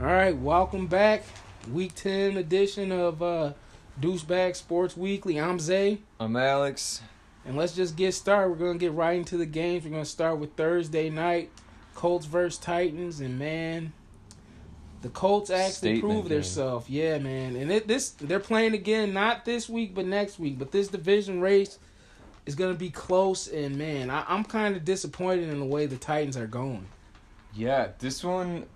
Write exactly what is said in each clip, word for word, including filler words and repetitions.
All right, welcome back. Week ten edition of uh, Douchebag Sports Weekly. I'm Zay. I'm Alex. And let's just get started. We're going to get right into the games. We're going to start with Thursday night, Colts versus Titans. And, man, the Colts actually proved themselves. Yeah, man. And it, this they're playing again, not this week, but next week. But this division race is going to be close. And, man, I, I'm kind of disappointed in the way the Titans are going. Yeah, this one...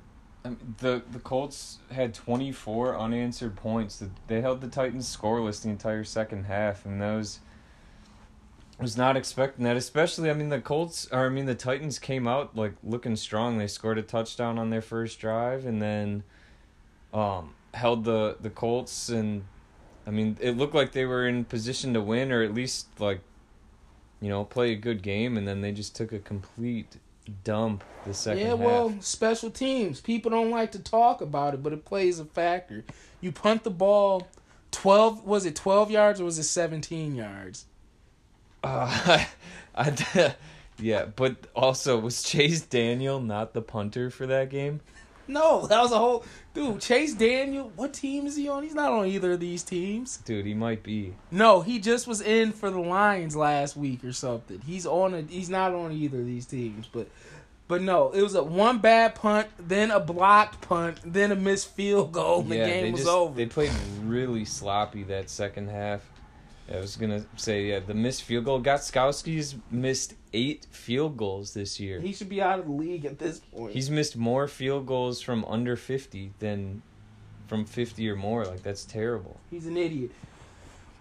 The the Colts had twenty-four unanswered points. They held the Titans scoreless the entire second half, and that was was not expecting that. Especially, I mean, the Colts or I mean the Titans came out like looking strong. They scored a touchdown on their first drive, and then um, held the the Colts. And I mean, it looked like they were in position to win, or at least like you know play a good game, and then they just took a complete dump the second half. Yeah, well, half. Special teams. People don't like to talk about it, but it plays a factor. You punt the ball twelve, was it twelve yards or was it seventeen yards? Uh, I, I, yeah, but also, was Chase Daniel not the punter for that game? No, that was a whole... Dude, Chase Daniel, what team is he on? He's not on either of these teams. Dude, he might be. No, he just was in for the Lions last week or something. He's on a, he's not on either of these teams. But but no, it was a one bad punt, then a blocked punt, then a missed field goal, and yeah, the game they was just, over. They played really sloppy that second half. I was going to say, yeah, the missed field goal. Gostkowski's missed eight field goals this year. He should be out of the league at this point. He's missed more field goals from under fifty than from fifty or more. Like, that's terrible. He's an idiot.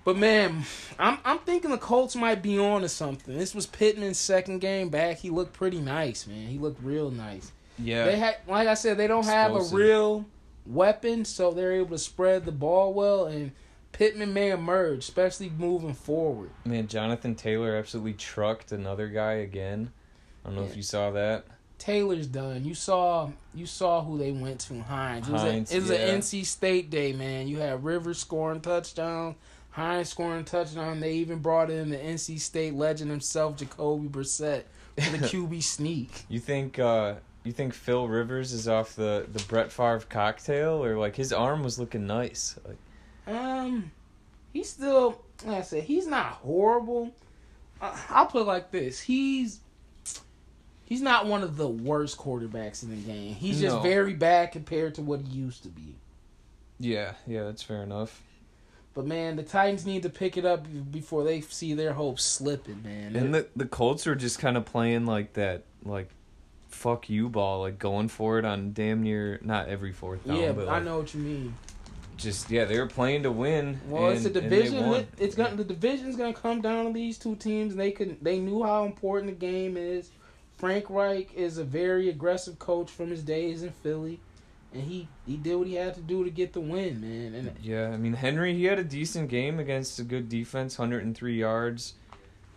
But, man, I'm I'm thinking the Colts might be on to something. This was Pittman's second game back. He looked pretty nice, man. He looked real nice. Yeah. They had, like I said, they don't have Explosive. a real weapon, so they're able to spread the ball well, and Pittman may emerge, especially moving forward. Man, Jonathan Taylor absolutely trucked another guy again. I don't know yeah. if you saw that. Taylor's done. You saw you saw who they went to, Hines. It was, Hines, a, it was yeah. an N C State day, man. You had Rivers scoring touchdown, Hines scoring touchdown. They even brought in the N C State legend himself, Jacoby Brissett, for the Q B sneak. You think... Uh... You think Phil Rivers is off the, the Brett Favre cocktail? Or, like, his arm was looking nice. Like, um, he's still, like I said, he's not horrible. Uh, I'll put it like this. He's he's not one of the worst quarterbacks in the game. He's just no. very bad compared to what he used to be. Yeah, yeah, that's fair enough. But, man, the Titans need to pick it up before they see their hopes slipping, man. And the, the Colts are just kind of playing like that, like, fuck you ball, like going for it on damn near not every fourth down. Yeah, but like, I know what you mean. Just yeah, they were playing to win. Well, and, it's a division. It's gonna the division's gonna come down to these two teams. And they could they knew how important the game is. Frank Reich is a very aggressive coach from his days in Philly, and he, he did what he had to do to get the win, man. And yeah, I mean Henry, he had a decent game against a good defense, one hundred three yards.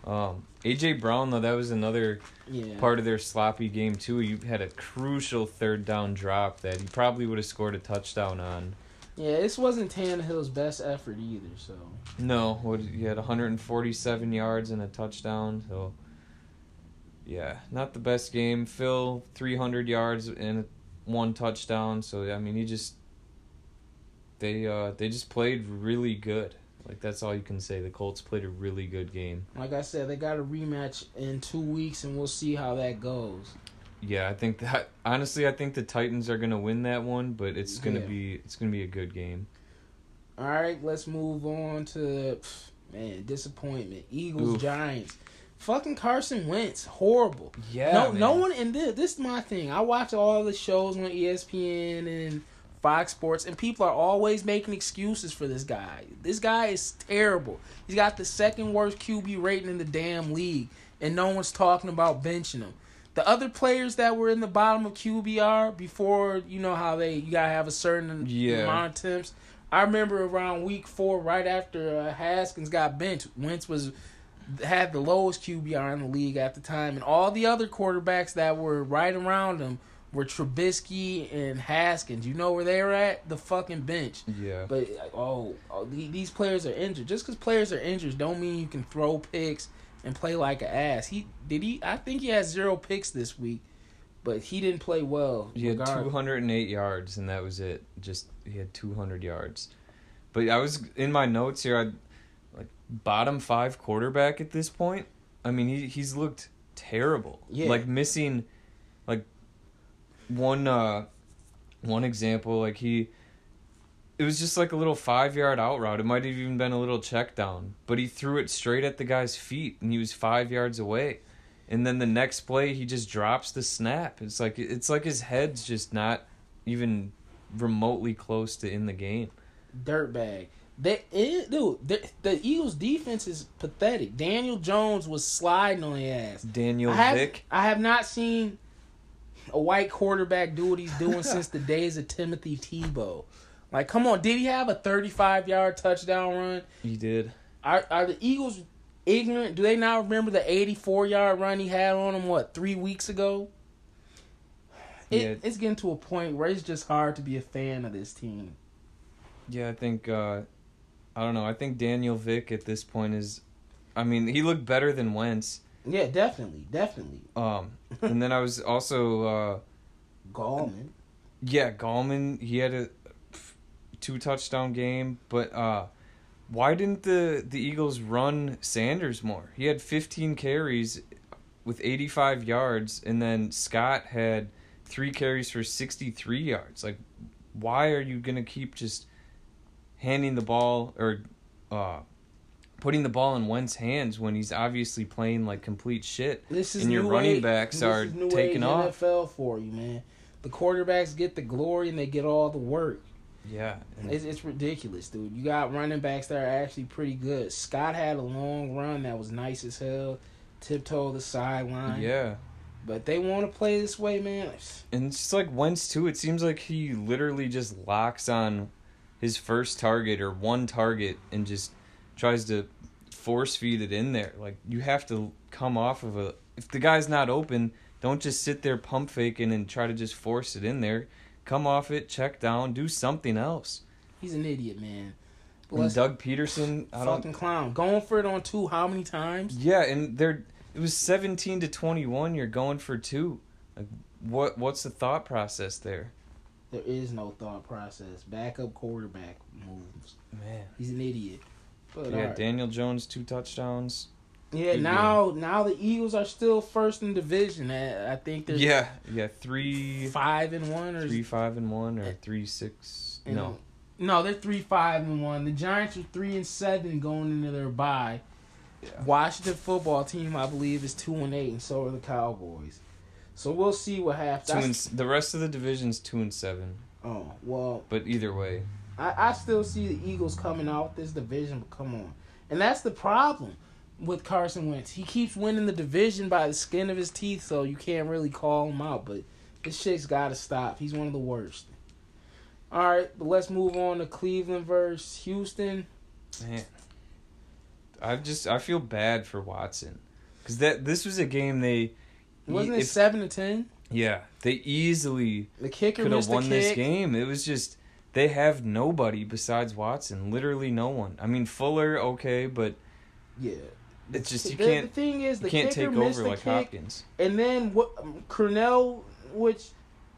Um, A J Brown, though, that was another yeah. part of their sloppy game, too. He had a crucial third down drop that he probably would have scored a touchdown on. Yeah, this wasn't Tannehill's best effort either, so. No, he had one hundred forty-seven yards and a touchdown, so. Yeah, not the best game. Phil, three hundred yards and one touchdown, so, I mean, he just. They, uh, they just played really good. Like, that's all you can say. The Colts played a really good game. Like I said, they got a rematch in two weeks, and we'll see how that goes. Yeah, I think that... Honestly, I think the Titans are going to win that one, but it's going to yeah. be it's gonna be a good game. All right, let's move on to... Man, disappointment. Eagles, Oof. Giants. Fucking Carson Wentz. Horrible. Yeah, No, man. no one... And this, this is my thing. I watch all the shows on E S P N and Fox Sports, and people are always making excuses for this guy. This guy is terrible. He's got the second worst Q B rating in the damn league, and no one's talking about benching him. The other players that were in the bottom of Q B R before, you know how they, you got to have a certain yeah. amount of attempts. I remember around week four, right after uh, Haskins got benched, Wentz was had the lowest Q B R in the league at the time, and all the other quarterbacks that were right around him were Trubisky and Haskins. You know where they were at? The fucking bench. Yeah. But, oh, oh these players are injured. Just because players are injured don't mean you can throw picks and play like an ass. He did he. I think he has zero picks this week. But he didn't play well. He had two hundred eight yards, and that was it. Just he had two hundred yards. But I was in my notes here. I like bottom five quarterback at this point. I mean, he he's looked terrible. Yeah. Like missing, like one uh, one example. Like he, it was just like a little five yard out route. It might have even been a little check down, but he threw it straight at the guy's feet, and he was five yards away. And then the next play, he just drops the snap. It's like it's like his head's just not even remotely close to in the game. Dirtbag. They, it, dude, the, the Eagles' defense is pathetic. Daniel Jones was sliding on his ass. Daniel I Vick. Have, I have not seen a white quarterback do what he's doing since the days of Timothy Tebow. Like, come on. Did he have a thirty-five-yard touchdown run? He did. Are, are the Eagles... ignorant? Do they not remember the eighty-four-yard run he had on him, what, three weeks ago? It, yeah. It's getting to a point where it's just hard to be a fan of this team. Yeah, I think, uh, I don't know, I think Daniel Vick at this point is, I mean, he looked better than Wentz. Yeah, definitely, definitely. Um, and then I was also... Uh, Gallman. Yeah, Gallman, he had a two-touchdown game, but... Uh, Why didn't the, the Eagles run Sanders more? He had fifteen carries with eighty-five yards, and then Scott had three carries for sixty-three yards. Like, why are you going to keep just handing the ball or uh, putting the ball in Wentz's hands when he's obviously playing, like, complete shit? This is and your running age. backs this are taking off. N F L for you, man. The quarterbacks get the glory, and they get all the work. Yeah. It's it's ridiculous, dude. You got running backs that are actually pretty good. Scott had a long run that was nice as hell. Tiptoe the sideline. Yeah. But they want to play this way, man. And it's just like Wentz, too. It seems like he literally just locks on his first target or one target and just tries to force feed it in there. Like, you have to come off of a... If the guy's not open, don't just sit there pump faking and try to just force it in there. Come off it, check down, do something else. He's an idiot, man. And Doug Peterson, I don't... Fucking clown. Going for it on two how many times? Yeah, and they're it was seventeen to twenty-one, you're going for two. Like, what what's the thought process there? There is no thought process. Backup quarterback moves. Man. He's an idiot. But yeah, right. Daniel Jones, two touchdowns. Yeah, Good now game. now the Eagles are still first in division. I, I think there's yeah, yeah, three five and one or three five and one or three six. And, no, no, they're three five and one. The Giants are three and seven going into their bye. Yeah. Washington football team, I believe, is two and eight, and so are the Cowboys. So we'll see what happens. Two and, I, the rest of the division's two and seven. Oh well, but either way, I, I still see the Eagles coming out this division. But come on, and that's the problem. With Carson Wentz. He keeps winning the division by the skin of his teeth, so you can't really call him out. But this shit's got to stop. He's one of the worst. All right, but let's move on to Cleveland versus Houston. Man, I just I feel bad for Watson because that this was a game they wasn't it seven to ten. Yeah, they easily the kicker could have won this game. It was just they have nobody besides Watson. Literally no one. I mean Fuller, okay, but yeah. It's just you the, can't. The thing is, the you can't kicker take over like kick, Hopkins. And then what? Um, Cornell, which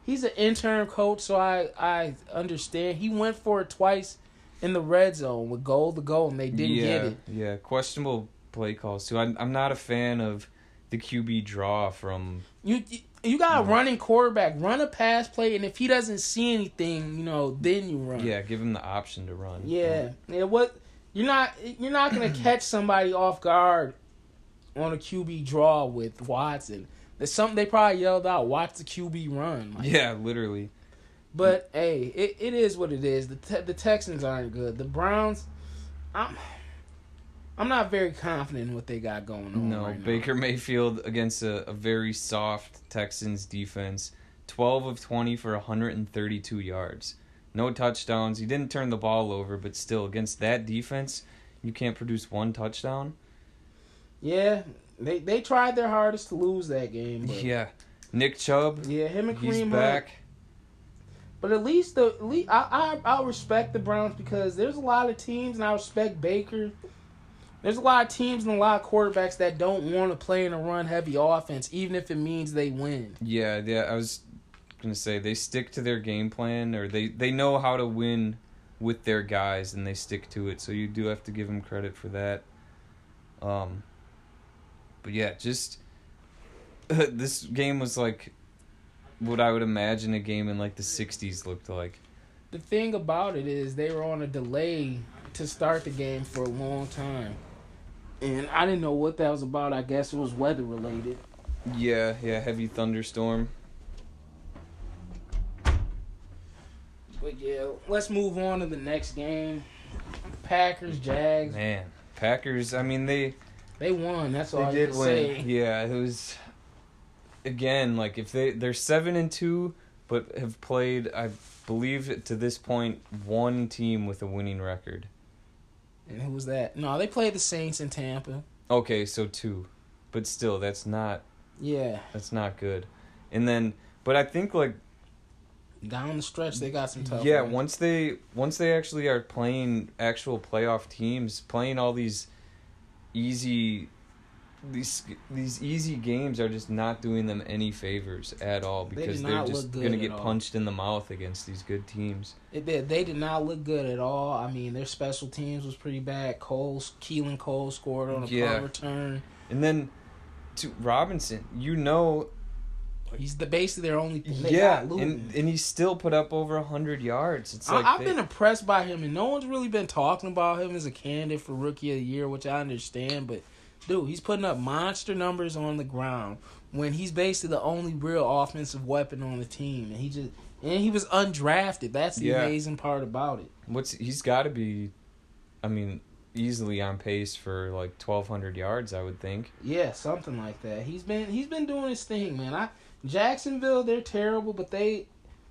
he's an interim coach, so I, I understand. He went for it twice in the red zone with goal to goal, and they didn't yeah, get it. Yeah, questionable play calls too. I'm I'm not a fan of the Q B draw from you. You, you got a running quarterback, run a pass play, and if he doesn't see anything, you know, then you run. Yeah, give him the option to run. Yeah, yeah. yeah what? You're not you're not gonna catch somebody off guard on a Q B draw with Watson. There's something they probably yelled out. Watch the Q B run. Like, yeah, literally. But hey, it, it is what it is. The te- the Texans aren't good. The Browns, I'm I'm not very confident in what they got going on. No, right Baker now. Mayfield against a, a very soft Texans defense. Twelve of twenty for one hundred thirty-two yards. No touchdowns. He didn't turn the ball over, but still, against that defense, you can't produce one touchdown. Yeah, they they tried their hardest to lose that game. But yeah, Nick Chubb. Yeah, him and Kareem Hunt. He's back. But at least the at least I I I respect the Browns because there's a lot of teams, and I respect Baker There's a lot of teams and a lot of quarterbacks that don't want to play in a run-heavy offense, even if it means they win. Yeah, yeah. I was going to say, they stick to their game plan, or they, they know how to win with their guys, and they stick to it. So you do have to give them credit for that. Um, but yeah, just this game was like what I would imagine a game in like the sixties looked like. The thing about it is they were on a delay to start the game for a long time. And I didn't know what that was about. I guess it was weather related. Yeah, yeah, heavy thunderstorm. But yeah, let's move on to the next game. Packers, Jags. Man, Packers, I mean, they... They won, that's all I can say. Yeah, it was... Again, like, if they, they're seven and two, but have played, I believe, to this point, one team with a winning record. And who was that? No, they played the Saints in Tampa. Okay, so two. But still, that's not... Yeah. That's not good. And then... But I think, like... Down the stretch, they got some tough... Yeah, ones. once they once they actually are playing actual playoff teams, playing all these easy... These these easy games are just not doing them any favors at all, because they they're just going to get punched in the mouth against these good teams. It did. They did not look good at all. I mean, their special teams was pretty bad. Cole, Keelan Cole scored on a yeah. punt return. And then to Robinson, you know... He's the basically their only... They yeah, and, and he still put up over one hundred yards. It's like I, I've they, been impressed by him, and no one's really been talking about him as a candidate for Rookie of the Year, which I understand, but... Dude, he's putting up monster numbers on the ground when he's basically the only real offensive weapon on the team, and he just and he was undrafted. That's the yeah. amazing part about it. What's he's got to be, I mean, easily on pace for like twelve hundred yards, I would think. Yeah, something like that. He's been he's been doing his thing, man. I Jacksonville, they're terrible, but they,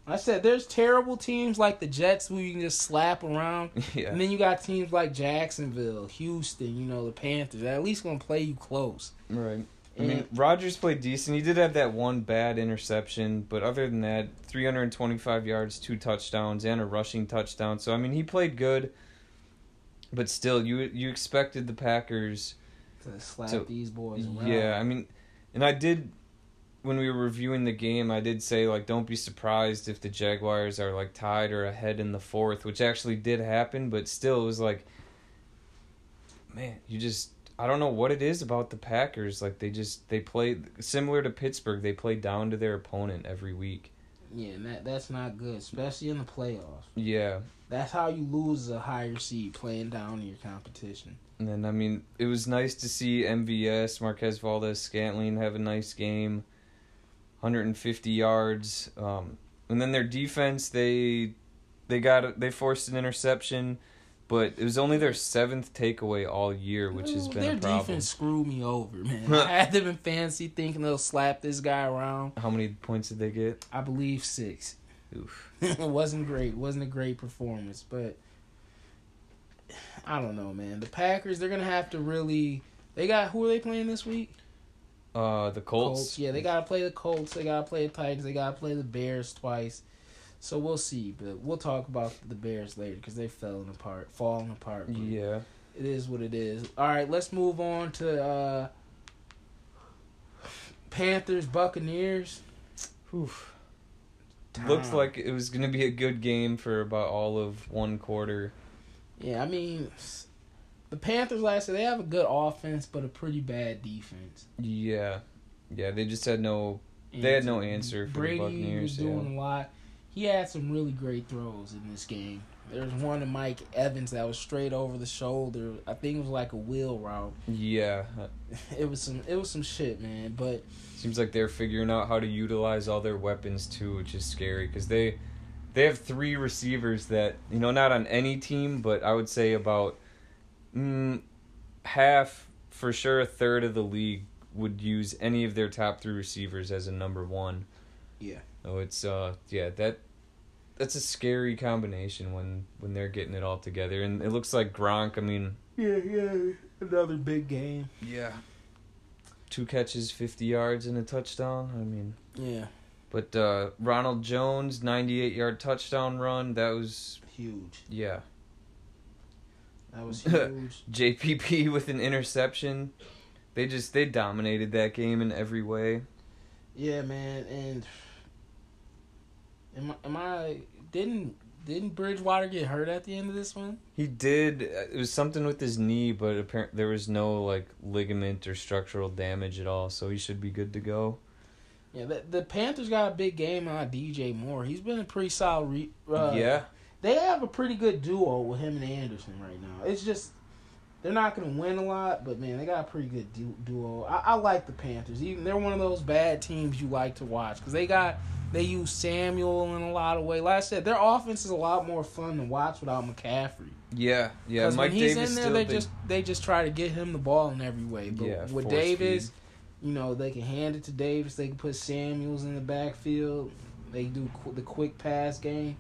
I said, there's terrible teams like the Jets who you can just slap around. Yeah. And then you got teams like Jacksonville, Houston, you know, the Panthers. They're at least going to play you close. Right. And I mean, Rodgers played decent. He did have that one bad interception. But other than that, three hundred twenty-five yards, two touchdowns, and a rushing touchdown. So, I mean, he played good. But still, you you expected the Packers to slap to, these boys around. Yeah, I mean, and I did... When we were reviewing the game, I did say, like, don't be surprised if the Jaguars are, like, tied or ahead in the fourth, which actually did happen, but still it was like, man, you just, I don't know what it is about the Packers. Like, they just, they play, similar to Pittsburgh, they play down to their opponent every week. Yeah, and that, that's not good, especially in the playoffs. Yeah. That's how you lose a higher seed, playing down to your competition. And then, I mean, it was nice to see M V S, Marquez Valdes-Scantling, have a nice game. one hundred fifty yards, um, and then their defense, they they got they forced an interception, but it was only their seventh takeaway all year, which has been a problem. Their defense screwed me over, man. I had them in fantasy thinking they'll slap this guy around. How many points did they get? I believe six. Oof. It wasn't great. It wasn't a great performance, but I don't know, man. The Packers, they're gonna have to really. They got who are they playing this week? Uh, the Colts. Colts. Yeah, they gotta play the Colts. They gotta play the Titans. They gotta play the Bears twice. So we'll see, but we'll talk about the Bears later because they're falling apart, falling apart. But yeah, it is what it is. All right, let's move on to uh, Panthers Buccaneers. Oof. Looks like it was gonna be a good game for about all of one quarter. Yeah, I mean. The Panthers last year, they have a good offense, but a pretty bad defense. Yeah. Yeah, they just had no they had no answer for the Buccaneers. Brady was doing a lot. He had some really great throws in this game. There was one to Mike Evans that was straight over the shoulder. I think it was like a wheel route. Yeah. It was some it was some shit, man, but seems like they're figuring out how to utilize all their weapons too, which is scary cuz they they have three receivers that, you know, not on any team, but I would say about Mm, half, for sure, a third of the league would use any of their top three receivers as a number one. Yeah. Oh, so it's uh, yeah that, that's a scary combination when when they're getting it all together, and it looks like Gronk. I mean. Yeah, yeah, another big game. Yeah. Two catches, fifty yards, and a touchdown. I mean. Yeah. But uh, Ronald Jones, ninety-eight yard touchdown run. That was huge. Yeah. That was huge. J P P with an interception. They just they dominated that game in every way. Yeah, man, and am I, am I didn't didn't Bridgewater get hurt at the end of this one? He did. It was something with his knee, but apparently there was no like ligament or structural damage at all, so he should be good to go. Yeah, the, the Panthers got a big game on D J Moore. He's been a pretty solid. Re, uh, yeah. They have a pretty good duo with him and Anderson right now. It's just they're not going to win a lot, but, man, they got a pretty good du- duo. I, I like the Panthers. Even they're one of those bad teams you like to watch because they got they use Samuel in a lot of ways. Like I said, their offense is a lot more fun to watch without McCaffrey. Yeah, yeah. Because when he's Davis in there, they been... just they just try to get him the ball in every way. But yeah, with Davis, feed. you know, they can hand it to Davis. They can put Samuels in the backfield. They do qu- the quick pass game.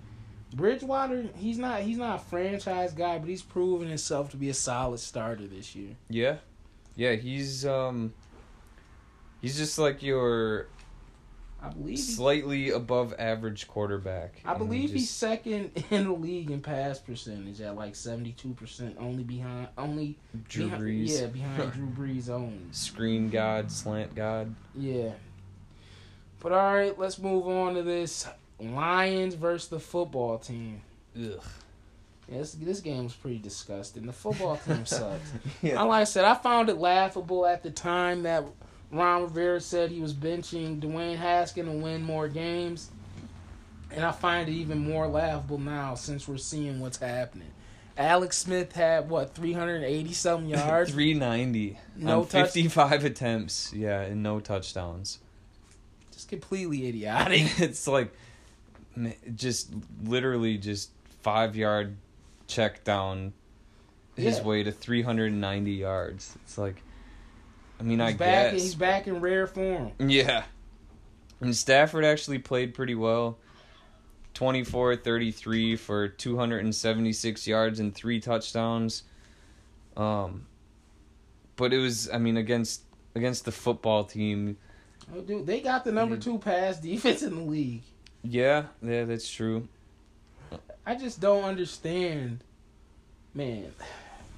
Bridgewater, he's not he's not a franchise guy, but he's proven himself to be a solid starter this year. Yeah. Yeah, he's um he's just like your I believe slightly above average quarterback. I believe just... he's second in the league in pass percentage at like seventy-two percent, only behind only Drew behind, Brees. Yeah, behind Drew Brees only. Screen god, slant god. Yeah. But all right, let's move on to this Lions versus the football team. Ugh. Yeah, this, this game was pretty disgusting. The football team sucks. Yeah. And like I said, I found it laughable at the time that Ron Rivera said he was benching Dwayne Haskins to win more games. And I find it even more laughable now since we're seeing what's happening. Alex Smith had, what, three hundred eighty-something yards? three ninety. No touchdowns. fifty-five attempts, yeah, and no touchdowns. Just completely idiotic. It's like... Just literally just five-yard check down his yeah. way to three hundred ninety yards. It's like, I mean, he's I back guess. In, he's back in rare form. Yeah. And Stafford actually played pretty well. twenty-four thirty-three for two hundred seventy-six yards and three touchdowns. Um, But it was, I mean, against against the football team. Oh, dude, they got the number two pass defense in the league. Yeah, yeah, that's true. I just don't understand, man.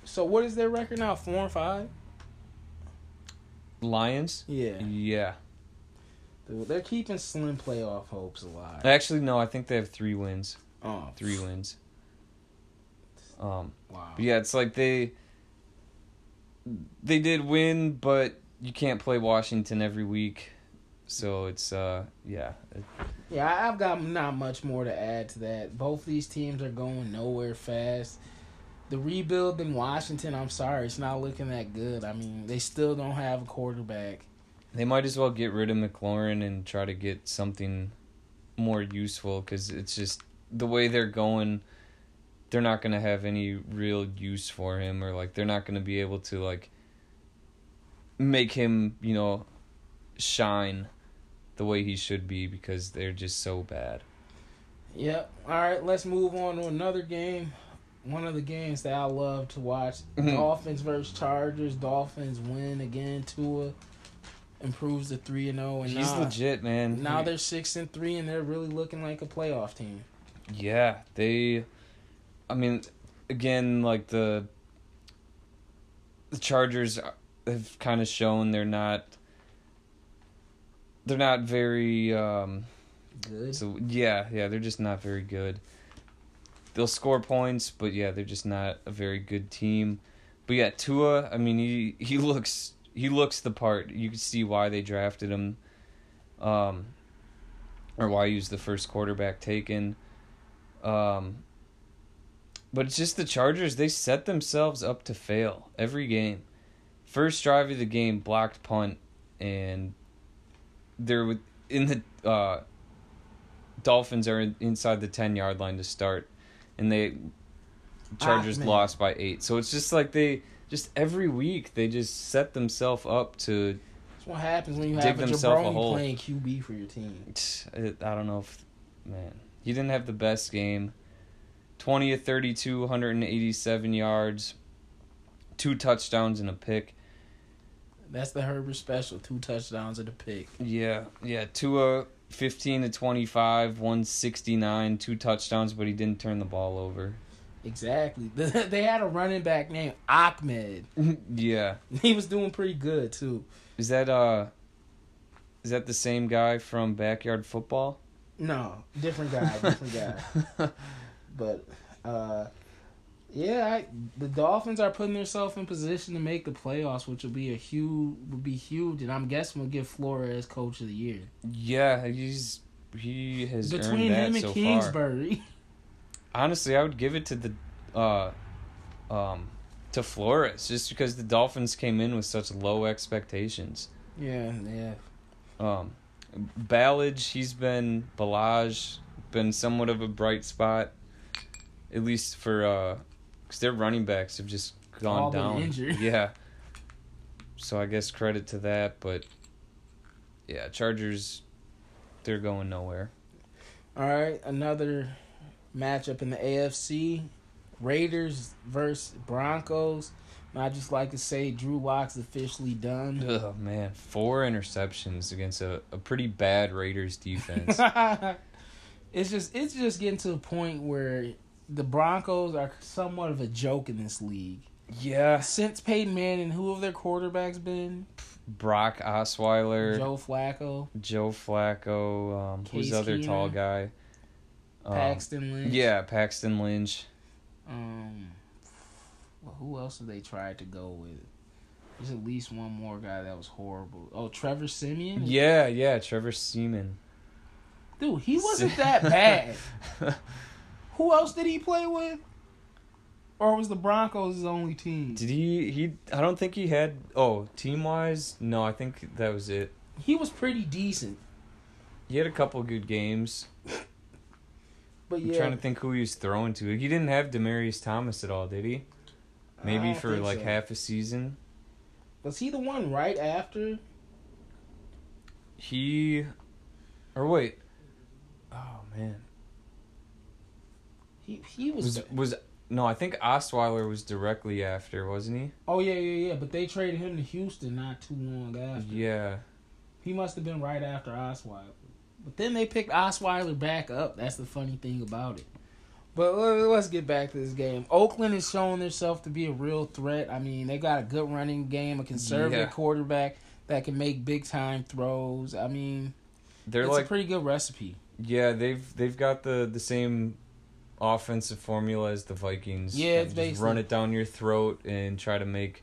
So what is their record now? Four and five. Lions. Yeah. Yeah. They're keeping slim playoff hopes alive. Actually, no. I think they have three wins. Oh. Three wins. Um. Wow. But yeah, it's like they. They did win, but you can't play Washington every week. So it's, uh, yeah. Yeah, I've got not much more to add to that. Both these teams are going nowhere fast. The rebuild in Washington, I'm sorry, it's not looking that good. I mean, they still don't have a quarterback. They might as well get rid of McLaurin and try to get something more useful because it's just the way they're going, they're not going to have any real use for him or, like, they're not going to be able to, like, make him, you know, shine the way he should be because they're just so bad. Yep. All right, let's move on to another game. One of the games that I love to watch, Dolphins versus Chargers. Dolphins win again. Tua improves to three and oh. and He's now, legit, man. Now they're six and three, and they're really looking like a playoff team. Yeah. They, I mean, again, like the, the Chargers have kind of shown they're not – They're not very um, good. So yeah, yeah, they're just not very good. They'll score points, but yeah, they're just not a very good team. But yeah, Tua, I mean, he, he looks he looks the part. You can see why they drafted him, um, or why he was the first quarterback taken. Um, but it's just the Chargers. They set themselves up to fail every game. First drive of the game, blocked punt, and. They're in the uh, Dolphins are inside the ten yard line to start, and they Chargers ah, lost by eight. So it's just like they just every week they just set themselves up to. That's what happens when you have a Jabroni playing Q B for your team. I don't know if man he didn't have the best game. Twenty of thirty two, one hundred and eighty seven yards, two touchdowns and a pick. That's the Herbert special, two touchdowns and a pick. Yeah, yeah. Tua, fifteen to twenty-five, one sixty-nine, two touchdowns, but he didn't turn the ball over. Exactly. They had a running back named Ahmed. Yeah. He was doing pretty good too. Is that uh is that the same guy from Backyard Football? No, different guy, different guy. But uh yeah, I, the Dolphins are putting themselves in position to make the playoffs, which will be a huge, would be huge, and I'm guessing we'll give Flores Coach of the Year. Yeah, he's he has between earned that him and so Kingsbury. Far. Honestly, I would give it to the, uh, um, to Flores just because the Dolphins came in with such low expectations. Yeah, yeah. Um, Ballage, he's been Ballage, been somewhat of a bright spot, at least for. Uh, Because their running backs have just gone all down. Injured. Yeah. So I guess credit to that, but yeah, Chargers, they're going nowhere. All right, another matchup in the A F C, Raiders versus Broncos. And I just like to say Drew Lock's officially done. Oh, man, four interceptions against a, a pretty bad Raiders defense. It's just it's just getting to a point where the Broncos are somewhat of a joke in this league. Yeah. Since Peyton Manning, who have their quarterbacks been? Brock Osweiler. Joe Flacco. Joe Flacco. Um, who's the other Keener, tall guy? Um, Paxton Lynch. Yeah, Paxton Lynch. Um, well, who else have they tried to go with? There's at least one more guy that was horrible. Oh, Trevor Siemian? Yeah, yeah, Trevor Siemian. Dude, he wasn't that bad. Who else did he play with? Or was the Broncos his only team? Did he, he I don't think he had, oh, team-wise? No, I think that was it. He was pretty decent. He had a couple good games. But yeah. I'm trying to think who he was throwing to. He didn't have Demaryius Thomas at all, did he? Maybe for like so. half a season. Was he the one right after? He, or wait. Oh, man. He he was, was was no. I think Osweiler was directly after, wasn't he? Oh yeah, yeah, yeah. But they traded him to Houston not too long after. Yeah, he must have been right after Osweiler. But then they picked Osweiler back up. That's the funny thing about it. But let's get back to this game. Oakland is showing themselves to be a real threat. I mean, they got a good running game, a conservative yeah. quarterback that can make big time throws. I mean, they're it's like, a pretty good recipe. Yeah, they've they've got the the same offensive formula as the Vikings. Yeah, it's basically just run it down your throat and try to make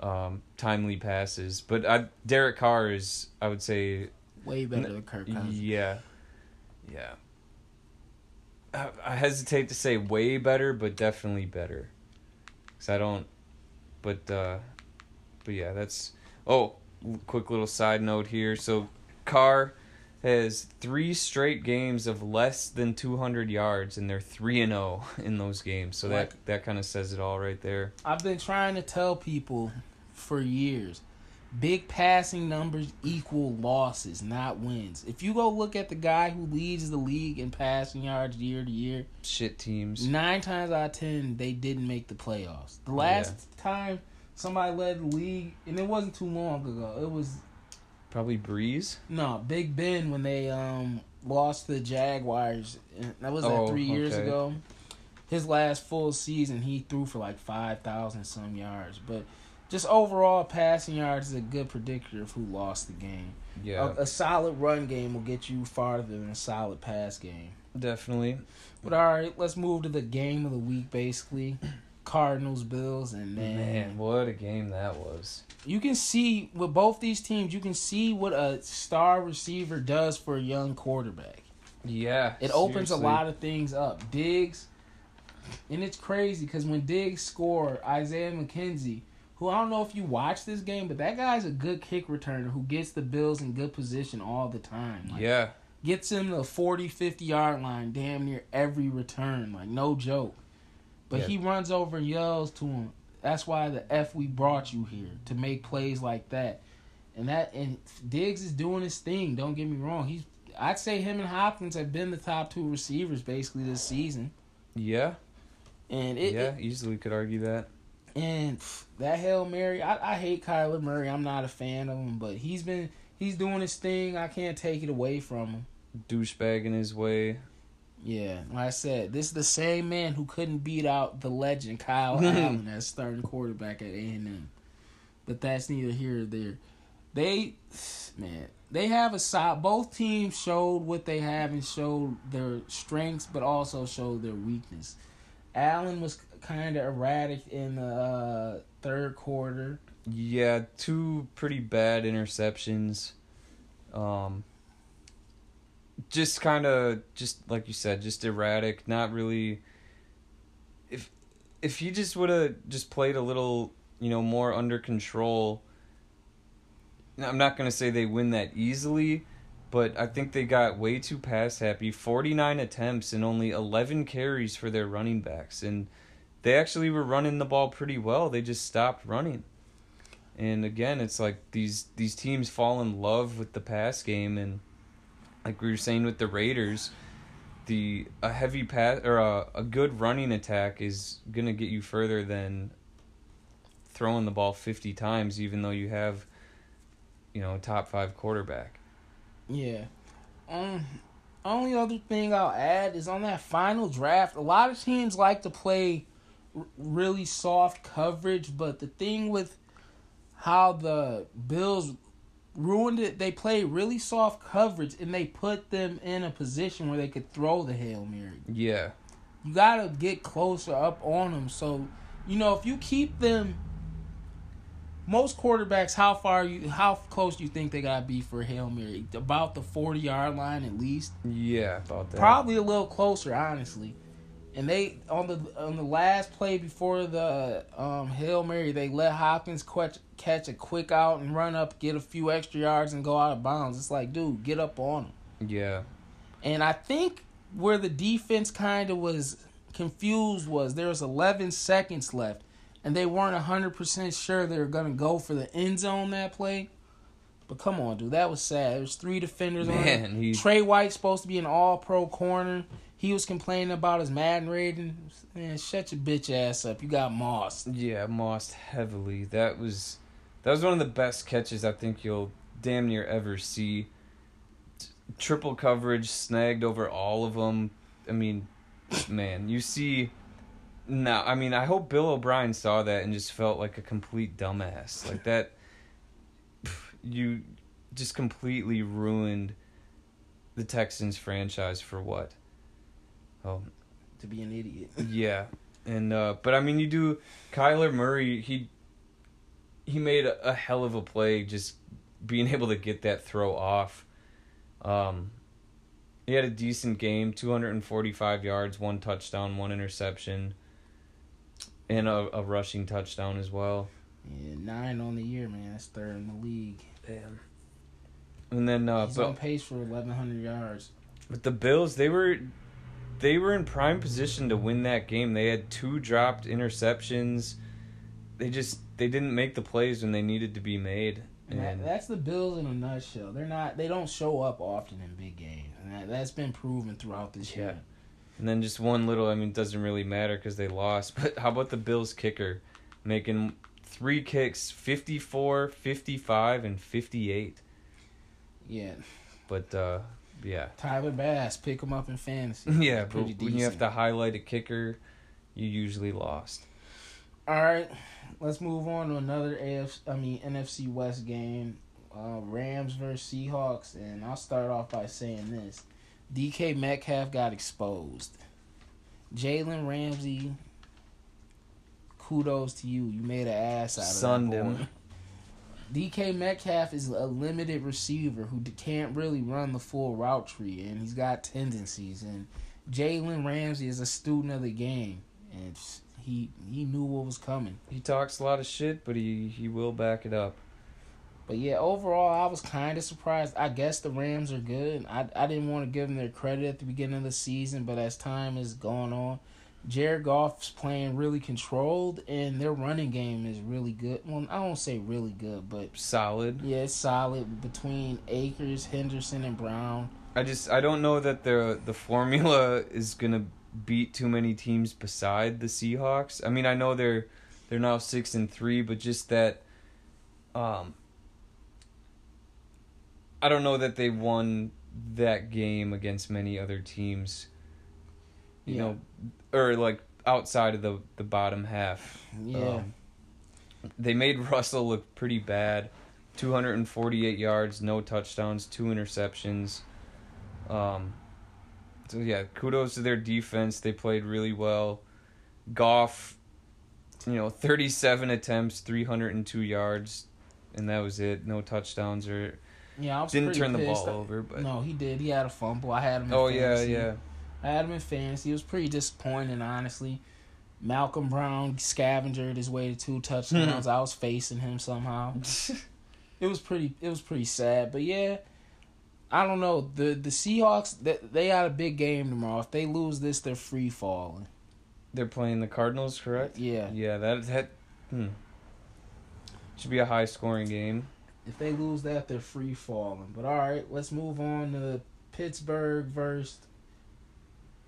um, timely passes. But I, Derek Carr is, I would say, way better n- than Kirk Cousins. Yeah, yeah. I, I hesitate to say way better, but definitely better. Cause I don't. But uh, but yeah, that's. Oh, quick little side note here. So Carr has three straight games of less than two hundred yards, and they're three and oh in those games. So that, that kind of says it all right there. I've been trying to tell people for years, big passing numbers equal losses, not wins. If you go look at the guy who leads the league in passing yards year to year, shit teams, nine times out of ten, they didn't make the playoffs. The last yeah. time somebody led the league, and it wasn't too long ago, it was... Probably Breeze? No, Big Ben when they um lost to the Jaguars. That was like oh, three years okay. ago. His last full season, he threw for like five thousand some yards. But just overall, passing yards is a good predictor of who lost the game. Yeah, A, a solid run game will get you farther than a solid pass game. Definitely. But all right, let's move to the game of the week, basically. Cardinals, Bills, and man, man, what a game that was. You can see with both these teams, you can see what a star receiver does for a young quarterback. Yeah, it seriously. opens a lot of things up. Diggs, and it's crazy because when Diggs scored, Isaiah McKenzie, who I don't know if you watch this game, but that guy's a good kick returner who gets the Bills in good position all the time. Like, yeah, gets him the forty, fifty yard line damn near every return. Like, no joke. But yeah. he runs over and yells to him. That's why the F we brought you here, to make plays like that. And that and Diggs is doing his thing, don't get me wrong. He's I'd say him and Hopkins have been the top two receivers basically this season. Yeah. And it Yeah, it, easily could argue that. And that Hail Mary, I, I hate Kyler Murray. I'm not a fan of him, but he's been he's doing his thing. I can't take it away from him. Douchebag in his way. Yeah, like I said, this is the same man who couldn't beat out the legend Kyle Allen as starting quarterback at A and M. But that's neither here nor there. They, man, they have a side. Both teams showed what they have and showed their strengths, but also showed their weakness. Allen was kind of erratic in the uh, third quarter. Yeah, two pretty bad interceptions. Um, just kind of, just like you said, just erratic. Not really. If if he just would have just played a little, you know, more under control. I'm not gonna say they win that easily, but I think they got way too pass happy. forty-nine attempts and only eleven carries for their running backs, and they actually were running the ball pretty well. They just stopped running. And again, it's like these these teams fall in love with the pass game, and like we were saying with the Raiders, the a heavy pass or a, a good running attack is gonna get you further than throwing the ball fifty times, even though you have, you know, top five quarterback. Yeah. Um. Only other thing I'll add is on that final draft, a lot of teams like to play r- really soft coverage, but the thing with how the Bills ruined it, they played really soft coverage, and they put them in a position where they could throw the Hail Mary. Yeah. You got to get closer up on them. So, you know, if you keep them... Most quarterbacks, how far you, how close do you think they gotta be for Hail Mary? About the forty yard line at least. Yeah, about that. Probably a little closer, honestly. And they on the on the last play before the um, Hail Mary, they let Hopkins catch catch a quick out and run up, get a few extra yards, and go out of bounds. It's like, dude, get up on him. Yeah. And I think where the defense kind of was confused was there was eleven seconds left. And they weren't one hundred percent sure they were going to go for the end zone that play. But come on, dude. That was sad. There was three defenders Man, on him. He... Trey White's supposed to be an all-pro corner. He was complaining about his Madden rating. Man, shut your bitch ass up. You got mossed. Yeah, mossed heavily. That was that was one of the best catches I think you'll damn near ever see. Triple coverage, snagged over all of them. I mean, man, you see... No, I mean, I hope Bill O'Brien saw that and just felt like a complete dumbass. Like that, you just completely ruined the Texans franchise for what? Oh, to be an idiot. Yeah, and uh, but I mean, you do Kyler Murray. He he made a, a hell of a play, just being able to get that throw off. Um, he had a decent game: two hundred and forty-five yards, one touchdown, one interception. And a, a rushing touchdown as well. Yeah, nine on the year, man. That's third in the league. Damn. And then uh, he's but, on pace for eleven hundred yards. But the Bills, they were, they were in prime position to win that game. They had two dropped interceptions. They just they didn't make the plays when they needed to be made. And that, that's the Bills in a nutshell. They're not. They don't show up often in big games, and that, that's been proven throughout this yeah. year. And then just one little, I mean, it doesn't really matter because they lost. But how about the Bills kicker making three kicks, fifty-four, fifty-five, and fifty-eight? Yeah. But, uh, yeah. Tyler Bass, pick him up in fantasy. Yeah, but decent. When you have to highlight a kicker, you usually lost. All right, let's move on to another A F C, I mean, N F C West game, uh, Rams versus Seahawks. And I'll start off by saying this. D K Metcalf got exposed. Jalen Ramsey, kudos to you. You made an ass out of Sunned that boy. D K Metcalf is a limited receiver who can't really run the full route tree, and he's got tendencies. And Jalen Ramsey is a student of the game, and he he knew what was coming. He talks a lot of shit, but he, he will back it up. But, yeah, overall, I was kind of surprised. I guess the Rams are good. I I didn't want to give them their credit at the beginning of the season, but as time has gone on, Jared Goff's playing really controlled, and their running game is really good. Well, I won't say really good, but... Solid. Yeah, it's solid between Akers, Henderson, and Brown. I just I don't know that the the formula is going to beat too many teams beside the Seahawks. I mean, I know they're, they're now six and three, but just that... um. I don't know that they won that game against many other teams you yeah. know, or like outside of the, the bottom half. Yeah. Um, they made Russell look pretty bad. two hundred forty-eight yards, no touchdowns, two interceptions. Um, so, yeah, kudos to their defense. They played really well. Goff, you know, thirty-seven attempts, three hundred two yards, and that was it. No touchdowns or... Yeah, I was Didn't turn pissed. the ball over, but... No, he did. He had a fumble. I had him in oh, fantasy. Oh, yeah, yeah. I had him in fantasy. It was pretty disappointing, honestly. Malcolm Brown scavengered his way to two touchdowns. I was facing him somehow. It was pretty It was pretty sad. But, yeah, I don't know. The the Seahawks, they, they got a big game tomorrow. If they lose this, they're free falling. They're playing the Cardinals, correct? Yeah. Yeah, that... that hmm. should be a high-scoring game. If they lose that, they're free falling. But all right, let's move on to Pittsburgh versus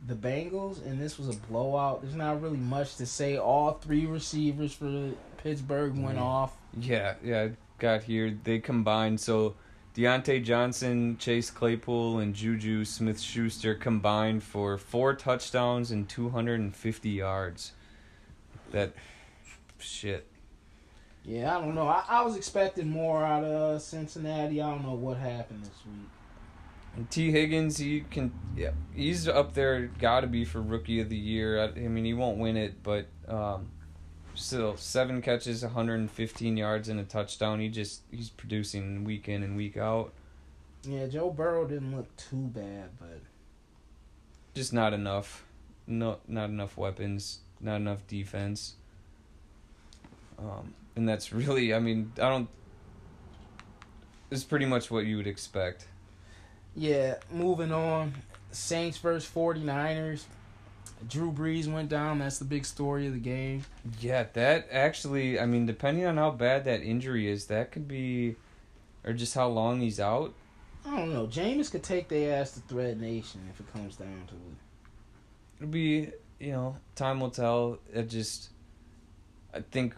the Bengals, and this was a blowout. There's not really much to say. All three receivers for Pittsburgh went mm-hmm. off. Yeah, yeah, got here. They combined. So Deontay Johnson, Chase Claypool, and Juju Smith-Schuster combined for four touchdowns and two hundred fifty yards. That shit. Yeah, I don't know. I, I was expecting more out of Cincinnati. I don't know what happened this week. And T. Higgins, he can, yeah, he's up there, got to be for Rookie of the Year. I, I mean, he won't win it, but um, still, seven catches, one hundred fifteen yards, and a touchdown. He just he's producing week in and week out. Yeah, Joe Burrow didn't look too bad, but just not enough. No, not enough weapons. Not enough defense. Um. And that's really, I mean, I don't, it's pretty much what you would expect. Yeah, moving on, Saints versus forty-niners. Drew Brees went down. That's the big story of the game. Yeah, that actually, I mean, depending on how bad that injury is, that could be, or just how long he's out. I don't know. Jameis could take their ass to Thread Nation if it comes down to it. It'll be, you know, time will tell. It just, I think...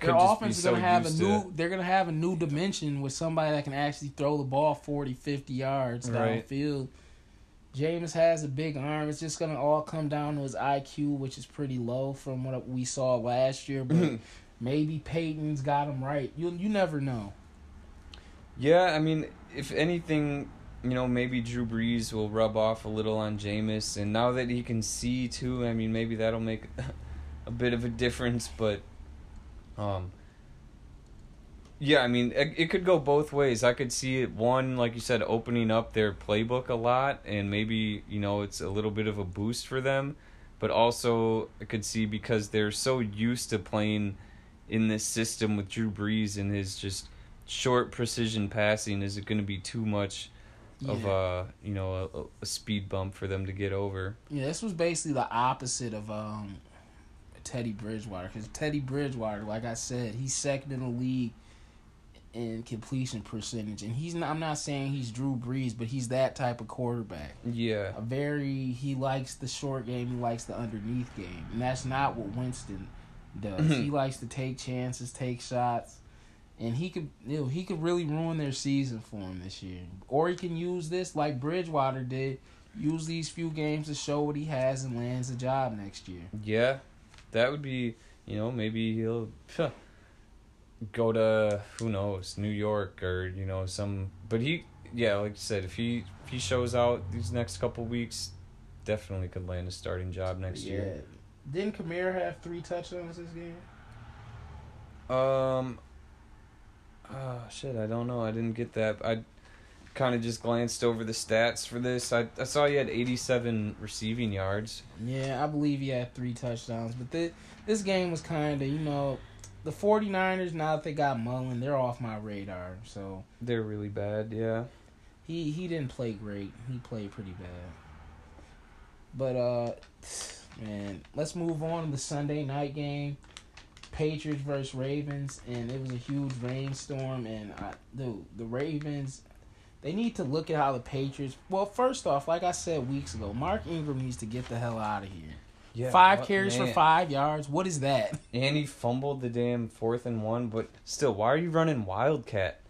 Their offense is going to have a new, they're going to have a new dimension with somebody that can actually throw the ball forty, fifty yards downfield. Jameis has a big arm. It's just going to all come down to his I Q, which is pretty low from what we saw last year. But maybe Peyton's got him right. You you never know. Yeah, I mean, if anything, you know, maybe Drew Brees will rub off a little on Jameis. And now that he can see, too, I mean, maybe that'll make a bit of a difference. But... Um. Yeah, I mean, it, it could go both ways. I could see it, one, like you said, opening up their playbook a lot, and maybe, you know, it's a little bit of a boost for them. But also, I could see because they're so used to playing in this system with Drew Brees and his just short precision passing, is it going to be too much yeah. of a, you know, a, a speed bump for them to get over? Yeah, this was basically the opposite of... um. Teddy Bridgewater, because Teddy Bridgewater, like I said, he's second in the league in completion percentage, and he's not, I'm not saying he's Drew Brees, but he's that type of quarterback. Yeah, a very he likes the short game, he likes the underneath game, and that's not what Winston does. He likes to take chances, take shots, and he could you know, he could really ruin their season for him this year. Or he can use this like Bridgewater did, use these few games to show what he has and lands a job next year. Yeah. That would be, you know, maybe he'll huh, go to, who knows, New York or, you know, some... But he, yeah, like you said, if he if he shows out these next couple weeks, definitely could land a starting job next yeah. year. Didn't Kamara have three touchdowns this game? Um, oh, shit, I don't know. I didn't get that. I kind of just glanced over the stats for this. I, I saw he had eighty-seven receiving yards. Yeah, I believe he had three touchdowns. But this, this game was kind of, you know, the forty-niners, now that they got Mullen, they're off my radar. So they're really bad, yeah. He he didn't play great. He played pretty bad. But, uh, man, let's move on to the Sunday night game. Patriots versus Ravens, and it was a huge rainstorm. And, I, dude, the Ravens... They need to look at how the Patriots... Well, first off, like I said weeks ago, Mark Ingram needs to get the hell out of here. Yeah, five what, carries man. for five yards? What is that? And he fumbled the damn fourth and one, but still, why are you running Wildcat?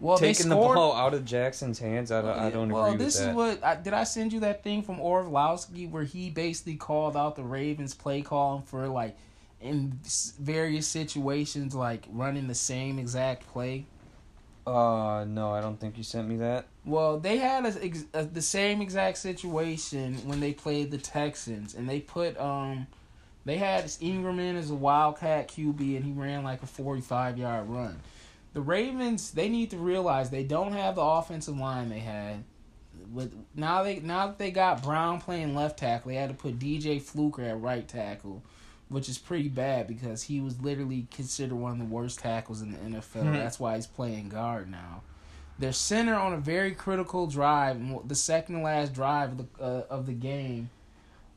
Well, taking the ball out of Jackson's hands, I don't, I don't well, agree with that. Well, this is what... I, did I send you that thing from Orlovsky where he basically called out the Ravens' play call for, like, in various situations, like, running the same exact play? Uh, no, I don't think you sent me that. Well, they had a, a, the same exact situation when they played the Texans, and they put... um. They had Ingram in as a wildcat Q B, and he ran like a forty-five-yard run. The Ravens, they need to realize they don't have the offensive line they had. With now they now that they got Brown playing left tackle, they had to put D J Fluker at right tackle, which is pretty bad because he was literally considered one of the worst tackles in the N F L. Mm-hmm. That's why he's playing guard now. Their center on a very critical drive, the second-to-last drive of the, uh, of the game,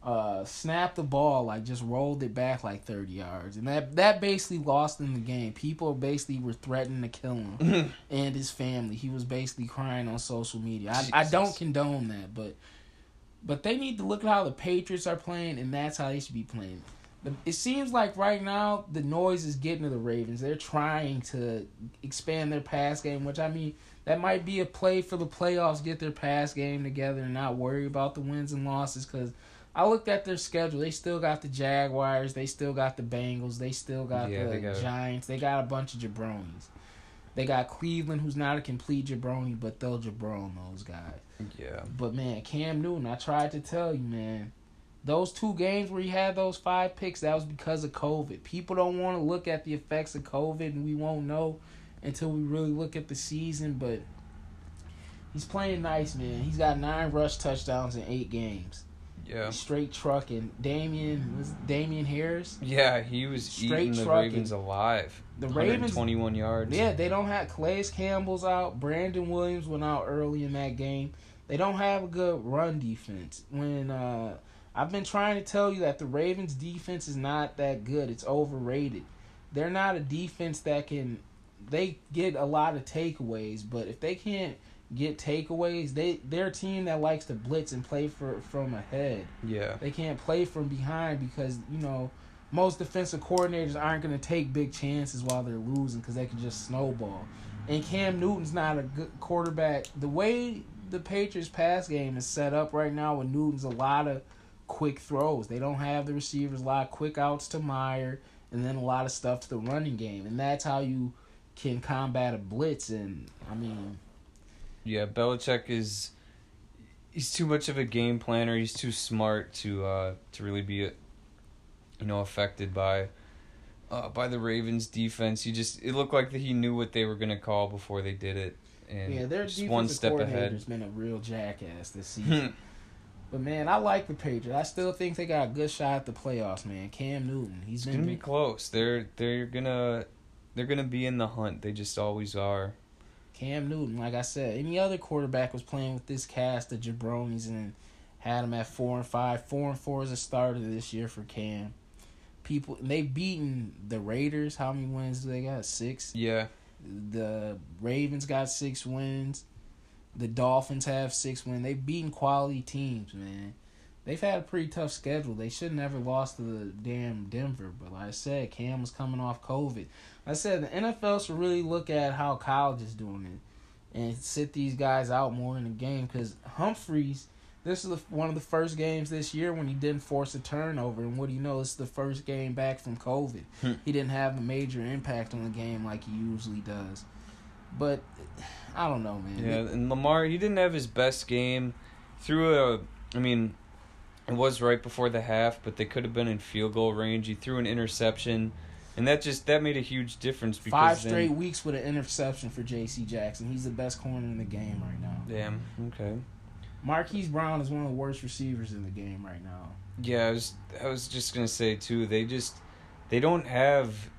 Uh, snapped the ball, like just rolled it back like thirty yards, and that that basically lost him the game. People basically were threatening to kill him and his family. He was basically crying on social media. I, I don't condone that, but but they need to look at how the Patriots are playing, and that's how they should be playing. It seems like right now the noise is getting to the Ravens. They're trying to expand their pass game, which I mean that might be a play for the playoffs. Get their pass game together and not worry about the wins and losses, because I looked at their schedule. They still got the Jaguars. They still got the Bengals. They still got yeah, the they Giants. They got a bunch of jabronis. They got Cleveland, who's not a complete jabroni, but they'll jabron those guys. Yeah. But, man, Cam Newton, I tried to tell you, man, those two games where he had those five picks, that was because of COVID. People don't want to look at the effects of COVID, and we won't know until we really look at the season. But he's playing nice, man. He's got nine rush touchdowns in eight games. Yeah. Straight trucking. Damian was Damian Harris. Yeah, he was straight eating the trucking. Ravens alive. The Ravens twenty-one yards. Yeah, they don't have Calais Campbell's out. Brandon Williams went out early in that game. They don't have a good run defense. When uh, I've been trying to tell you that the Ravens defense is not that good. It's overrated. They're not a defense that can they get a lot of takeaways, but if they can't get takeaways, they they're a team that likes to blitz and play for from ahead. Yeah, they can't play from behind because, you know, most defensive coordinators aren't going to take big chances while they're losing because they can just snowball. And Cam Newton's not a good quarterback. The way the Patriots pass game is set up right now with Newton's a lot of quick throws. They don't have the receivers, a lot of quick outs to Meyer, and then a lot of stuff to the running game, and that's how you can combat a blitz. And I mean, yeah, Belichick is he's too much of a game planner. He's too smart to uh, to really be, you know, affected by uh, by the Ravens' defense. He just it looked like that he knew what they were going to call before they did it, and yeah, their just one step ahead. Has been a real jackass this season. But man, I like the Patriots. I still think they got a good shot at the playoffs. Man, Cam Newton, he's going to be close. They're they're gonna they're gonna be in the hunt. They just always are. Cam Newton, like I said, any other quarterback was playing with this cast of jabronis and had him at four and five. Four and four is a starter this year for Cam. People they've beaten the Raiders. How many wins do they got? Six. Yeah. The Ravens got six wins. The Dolphins have six wins. They've beaten quality teams, man. They've had a pretty tough schedule. They should never lost to the damn Denver. But like I said, Cam was coming off COVID. I said the N F L should really look at how college is doing it and sit these guys out more in the game, because Humphreys, this is the, one of the first games this year when he didn't force a turnover, and what do you know, it's the first game back from COVID. Hmm. He didn't have a major impact on the game like he usually does. But I don't know, man. Yeah, and Lamar, he didn't have his best game. Threw a, I mean, it was right before the half, but they could have been in field goal range. He threw an interception. And that just that made a huge difference. Because Five straight then, weeks with an interception for J C Jackson. He's the best corner in the game right now. Damn. Okay. Marquise Brown is one of the worst receivers in the game right now. Yeah, I was I was just gonna say too. They just they don't have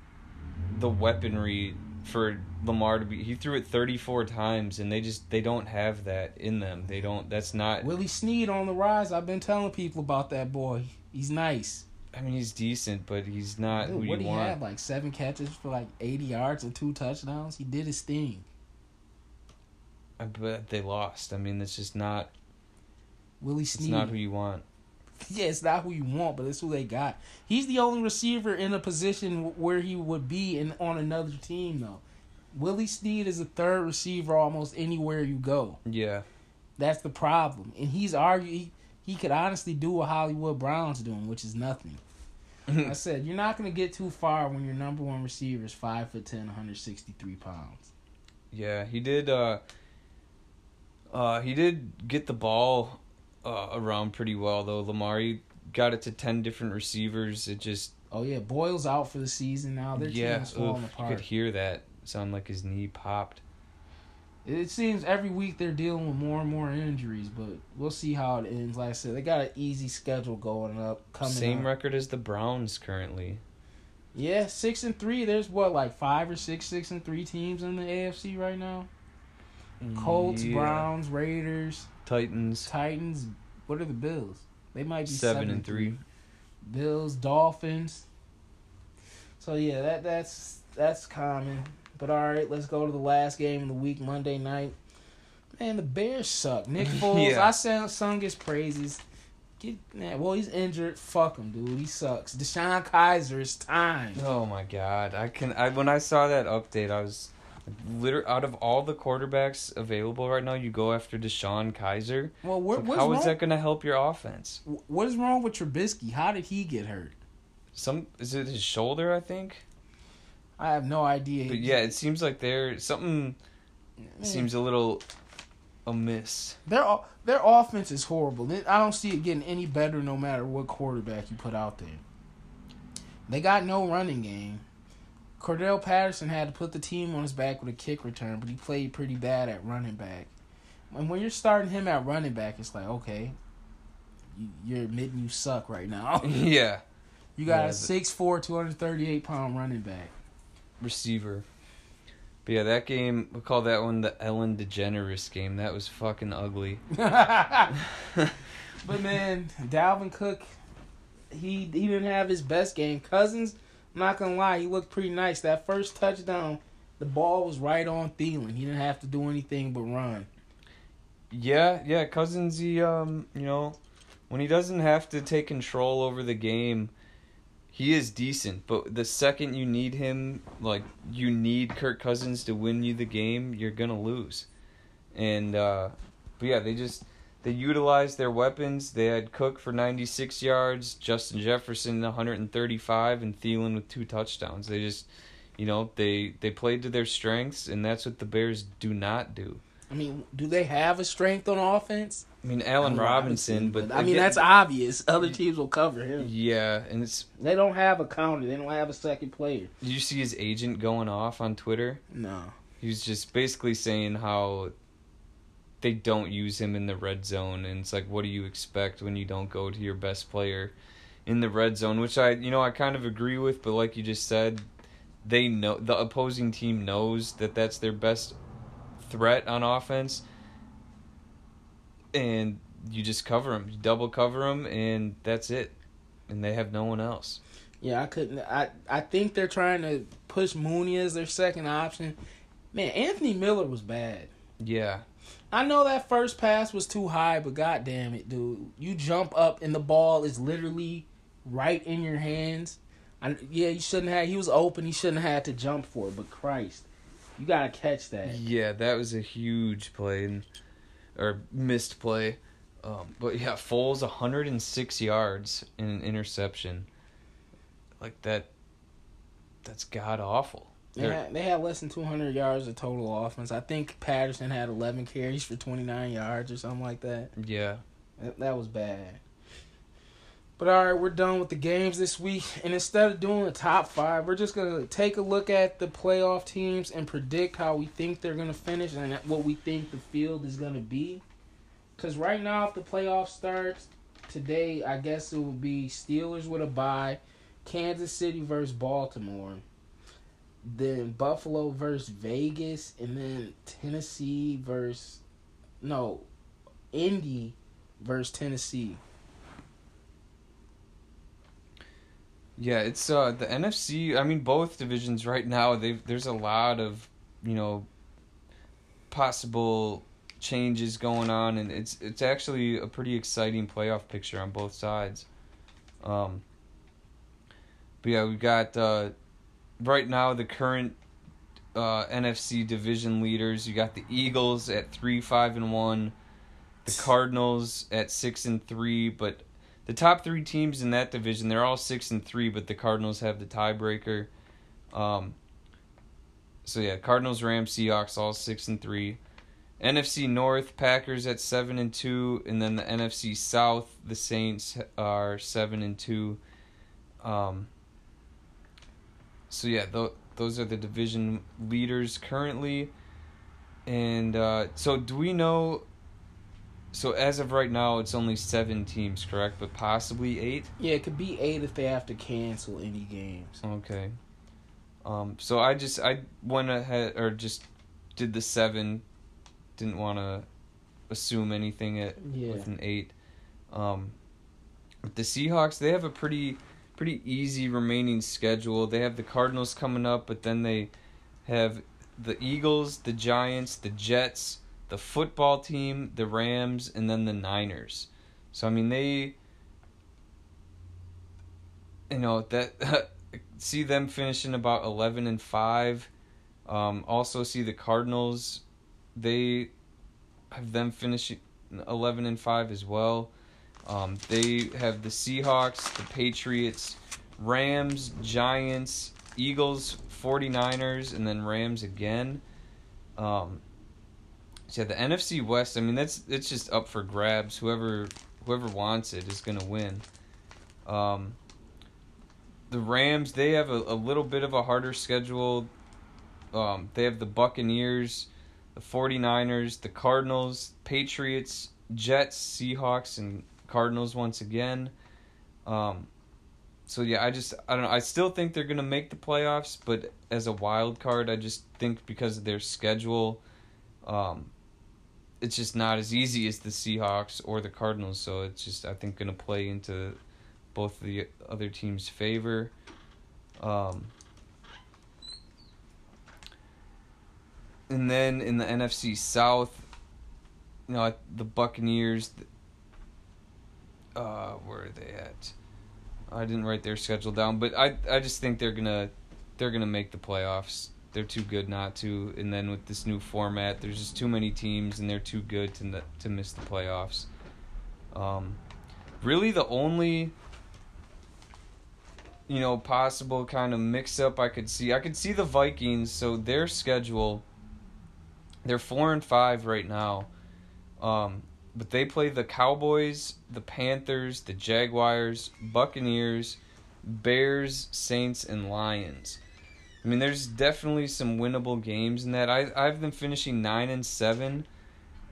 the weaponry for Lamar to be. He threw it thirty-four times, and they just they don't have that in them. They don't. That's not Willie Snead on the rise. I've been telling people about that boy. He's nice. I mean, he's decent, but he's not Dude, who you want. What did he have, like seven catches for like eighty yards and two touchdowns? He did his thing. I bet they lost. I mean, that's just not... Willie Snead. It's not who you want. Yeah, it's not who you want, but it's who they got. He's the only receiver in a position where he would be in, on another team, though. Willie Snead is a third receiver almost anywhere you go. Yeah. That's the problem. And he's arguing he, he could honestly do what Hollywood Brown's doing, which is nothing. I said, you're not going to get too far when your number one receiver is five foot ten, one hundred sixty-three pounds. Yeah, he did uh, uh, he did get the ball uh, around pretty well, though, Lamar. He got it to ten different receivers. It just... Oh, yeah, Boyle's out for the season now. Their yeah, team's falling oof, apart. You could hear that. Sound like his knee popped. It seems every week they're dealing with more and more injuries, but we'll see how it ends. Like I said, they got an easy schedule going up. Coming Same up. record as the Browns currently. Yeah, six and three. There's what, like five or six, six and three teams in the A F C right now. Colts, yeah. Browns, Raiders, Titans. Titans. What are the Bills? They might be seven, seven and three. three. Bills, Dolphins. So yeah, that that's that's common. But, all right, let's go to the last game of the week, Monday night. Man, the Bears suck. Nick Foles, yeah. I sang, sung his praises. Get, man, well, he's injured. Fuck him, dude. He sucks. Deshaun Kaiser, it's time. Oh, my God. I can. I When I saw that update, I was literally, out of all the quarterbacks available right now, you go after Deshaun Kaiser. Well, what, like, what's How wrong? is that going to help your offense? What is wrong with Trubisky? How did he get hurt? Some Is it his shoulder, I think? I have no idea. But yeah, it seems like they're something Man. seems a little amiss. Their their offense is horrible. I don't see it getting any better no matter what quarterback you put out there. They got no running game. Cordell Patterson had to put the team on his back with a kick return, but he played pretty bad at running back. And when you're starting him at running back, it's like, okay, you're admitting you suck right now. Yeah. You got yeah, a six foot four, two hundred thirty-eight pound running back. Receiver. But yeah, that game, we call that one the Ellen DeGeneres game. That was fucking ugly. But man, Dalvin Cook, he he didn't have his best game. Cousins, I'm not gonna lie, he looked pretty nice. That first touchdown, the ball was right on Thielen. He didn't have to do anything but run. Yeah, yeah, Cousins, he um, you know, when he doesn't have to take control over the game, he is decent, but the second you need him, like, you need Kirk Cousins to win you the game, you're going to lose. And, uh, but yeah, they just, they utilized their weapons. They had Cook for ninety-six yards, Justin Jefferson one hundred thirty-five, and Thielen with two touchdowns. They just, you know, they, they played to their strengths, and that's what the Bears do not do. I mean, do they have a strength on offense? I mean, Allen I mean, Robinson, but... I mean, again, that's obvious. Other teams will cover him. Yeah, and it's... They don't have a counter. They don't have a second player. Did you see his agent going off on Twitter? No. He was just basically saying how they don't use him in the red zone, and it's like, what do you expect when you don't go to your best player in the red zone? Which I, you know, I kind of agree with, but like you just said, they know... The opposing team knows that that's their best threat on offense, and you just cover them, you double cover them, and that's it. And they have no one else. Yeah, I couldn't. I, I think they're trying to push Mooney as their second option. Man, Anthony Miller was bad. Yeah. I know that first pass was too high, but goddamn it, dude. You jump up, and the ball is literally right in your hands. I, yeah, you shouldn't have. He was open. He shouldn't have had to jump for it, but Christ, you got to catch that. Yeah, that was a huge play. And, or missed play. Um, but yeah, Foles, one hundred six yards in an interception. Like, that, that's god-awful. They had, they had less than two hundred yards of total offense. I think Patterson had eleven carries for twenty-nine yards or something like that. Yeah. That, that was bad. But, all right, we're done with the games this week. And instead of doing the top five, we're just going to take a look at the playoff teams and predict how we think they're going to finish and what we think the field is going to be. Because right now, if the playoff starts today, I guess it will be Steelers with a bye, Kansas City versus Baltimore, then Buffalo versus Vegas, and then Tennessee versus – no, Indy versus Tennessee. Yeah, it's uh the N F C. I mean, both divisions right now. They there's a lot of you know possible changes going on, and it's it's actually a pretty exciting playoff picture on both sides. Um. But yeah, we got uh, right now the current uh, N F C division leaders. You got the Eagles at three, five, and one. The Cardinals at six and three, but the top three teams in that division, they're all six and three, but the Cardinals have the tiebreaker. Um, so yeah, Cardinals, Rams, Seahawks, all six and three. N F C North, Packers at seven and two, and then the N F C South, the Saints are seven and two. Um, so yeah, th- those are the division leaders currently, and uh, so do we know? So as of right now, it's only seven teams, correct? But possibly eight? Yeah, it could be eight if they have to cancel any games. Okay. Um. So I just I went ahead or just did the seven. Didn't want to assume anything at yeah. with an eight. Um. The Seahawks, they have a pretty pretty easy remaining schedule. They have the Cardinals coming up, but then they have the Eagles, the Giants, the Jets, the football team, the Rams, and then the Niners. So, I mean, they, you know, that see them finishing about eleven and five. Um, also see the Cardinals, they have them finishing eleven and five as well. Um, they have the Seahawks, the Patriots, Rams, Giants, Eagles, 49ers, and then Rams again. Um, Yeah, the N F C West, I mean, that's it's just up for grabs. Whoever whoever wants it is going to win. Um, the Rams, they have a, a little bit of a harder schedule. Um, they have the Buccaneers, the 49ers, the Cardinals, Patriots, Jets, Seahawks, and Cardinals once again. Um, so, yeah, I just, I don't know. I still think they're going to make the playoffs, but as a wild card, I just think because of their schedule, um, it's just not as easy as the Seahawks or the Cardinals, so it's just, I think, going to play into both the other teams' favor. Um, and then in the N F C South, you know, the Buccaneers, uh, where are they at? I didn't write their schedule down, but I I just think they're gonna they're gonna make the playoffs. They're too good not to, and then with this new format, there's just too many teams, and they're too good to n- to miss the playoffs. Um, really, the only, you know, possible kind of mix-up I could see, I could see the Vikings. So their schedule, they're four and five right now, um, but they play the Cowboys, the Panthers, the Jaguars, Buccaneers, Bears, Saints, and Lions. I mean, there's definitely some winnable games in that. I I have them finishing nine and seven,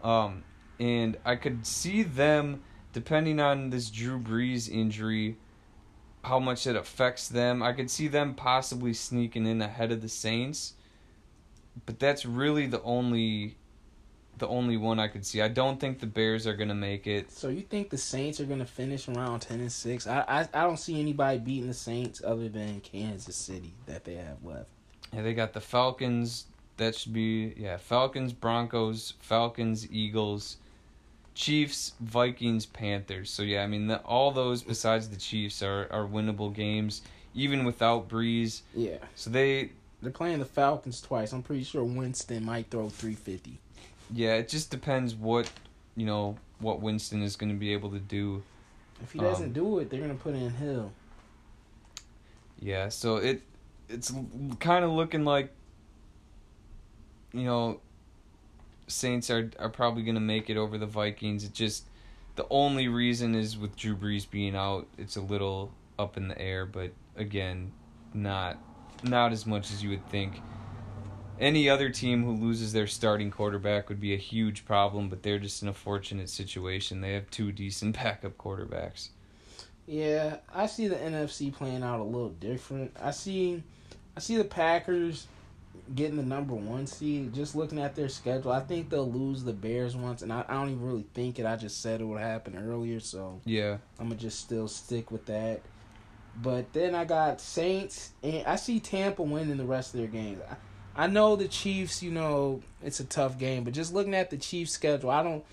um, and I could see them, depending on this Drew Brees injury, how much it affects them. I could see them possibly sneaking in ahead of the Saints, but that's really the only, the only one I could see. I don't think the Bears are gonna make it. So you think the Saints are gonna finish around ten and six? I, I I don't see anybody beating the Saints other than Kansas City that they have left. Yeah, they got the Falcons. That should be yeah, Falcons, Broncos, Falcons, Eagles, Chiefs, Vikings, Panthers. So yeah, I mean the, all those besides the Chiefs are, are winnable games even without Breeze. Yeah. So they they're playing the Falcons twice. I'm pretty sure Winston might throw three fifty. Yeah, it just depends what, you know, what Winston is going to be able to do. If he doesn't um, do it, they're going to put in Hill. Yeah, so it it's kind of looking like, you know, Saints are are probably going to make it over the Vikings. It just, the only reason is with Drew Brees being out, it's a little up in the air, but again, not not as much as you would think. Any other team who loses their starting quarterback would be a huge problem, but they're just in a fortunate situation. They have two decent backup quarterbacks. Yeah, I see the N F C playing out a little different. I see I see the Packers getting the number one seed. Just looking at their schedule, I think they'll lose the Bears once, and I, I don't even really think it. I just said it would happen earlier, so yeah, I'm going to just still stick with that. But then I got Saints, and I see Tampa winning the rest of their games. I, I know the Chiefs, you know, it's a tough game, but just looking at the Chiefs' schedule, I don't.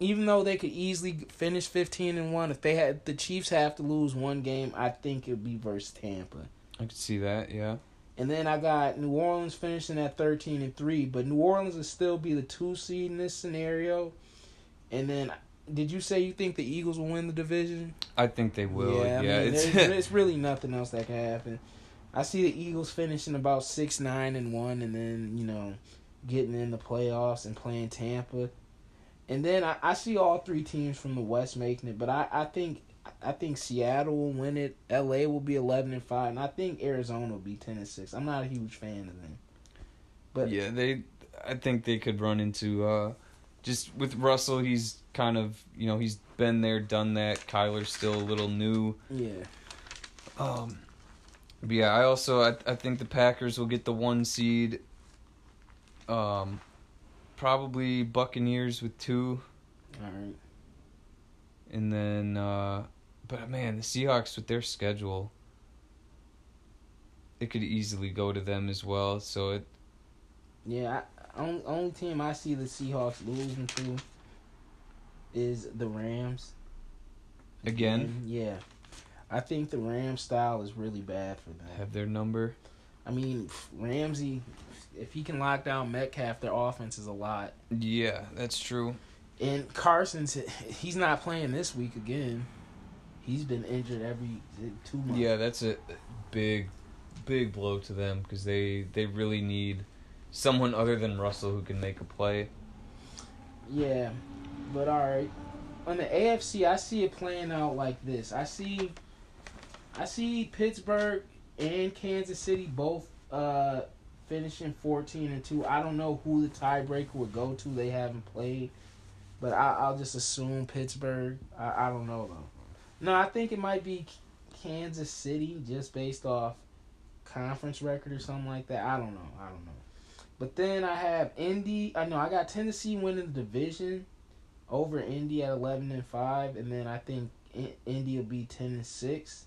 Even though they could easily finish fifteen and one, if they had the Chiefs have to lose one game, I think it'd be versus Tampa. I could see that, yeah. And then I got New Orleans finishing at thirteen and three, but New Orleans would still be the two seed in this scenario. And then, did you say you think the Eagles will win the division? I think they will. Yeah, yeah I mean, it's there's really nothing else that can happen. I see the Eagles finishing about six, nine, and one, and then you know, getting in the playoffs and playing Tampa. And then I, I see all three teams from the West making it, but I, I think I think Seattle will win it. L A will be eleven and five, and I think Arizona will be ten and six. I'm not a huge fan of them, but yeah, they. I think they could run into. Uh... Just with Russell, he's kind of, you know, he's been there, done that. Kyler's still a little new. Yeah. Um, but yeah, I also, I, I think the Packers will get the one seed. Um, probably Buccaneers with two. All right. And then, uh, but man, the Seahawks with their schedule, it could easily go to them as well. So it. Yeah, I- Only, only team I see the Seahawks losing to is the Rams. Again? And yeah. I think the Rams style is really bad for them. Have their number? I mean, Ramsey, if he can lock down Metcalf, their offense is a lot. Yeah, that's true. And Carson's, he's not playing this week again. He's been injured every two months. Yeah, that's a big, big blow to them because they, they really need someone other than Russell who can make a play. Yeah, but all right. On the A F C, I see it playing out like this. I see, I see Pittsburgh and Kansas City both uh, finishing fourteen and two. I don't know who the tiebreaker would go to. They haven't played, but I, I'll just assume Pittsburgh. I, I don't know though. No, I think it might be Kansas City just based off conference record or something like that. I don't know. I don't know. But then I have Indy. I know I got Tennessee winning the division over Indy at eleven and five, and then I think Indy will be ten and six,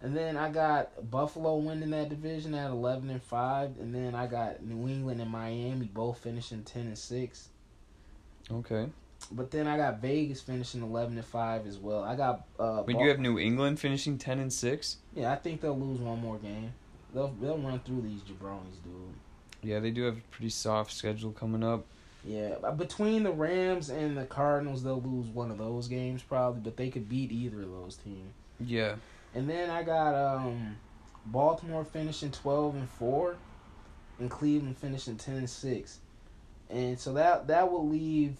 and then I got Buffalo winning that division at eleven and five, and then I got New England and Miami both finishing ten and six. Okay. But then I got Vegas finishing eleven and five as well. I got. Uh, but Bal- you have New England finishing ten and six. Yeah, I think they'll lose one more game. They'll they'll run through these jabronis, dude. Yeah, they do have a pretty soft schedule coming up. Yeah, between the Rams and the Cardinals, they'll lose one of those games probably, but they could beat either of those teams. Yeah. And then I got um, Baltimore finishing twelve and four, and Cleveland finishing ten and six, and so that that will leave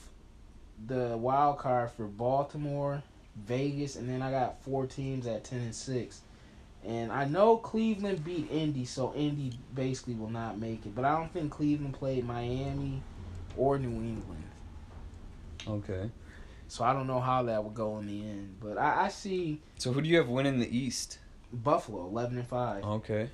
the wild card for Baltimore, Vegas, and then I got four teams at ten and six. And I know Cleveland beat Indy, so Indy basically will not make it. But I don't think Cleveland played Miami or New England. Okay. So I don't know how that would go in the end. But I, I see... So who do you have winning the East? Buffalo, eleven and five. Okay.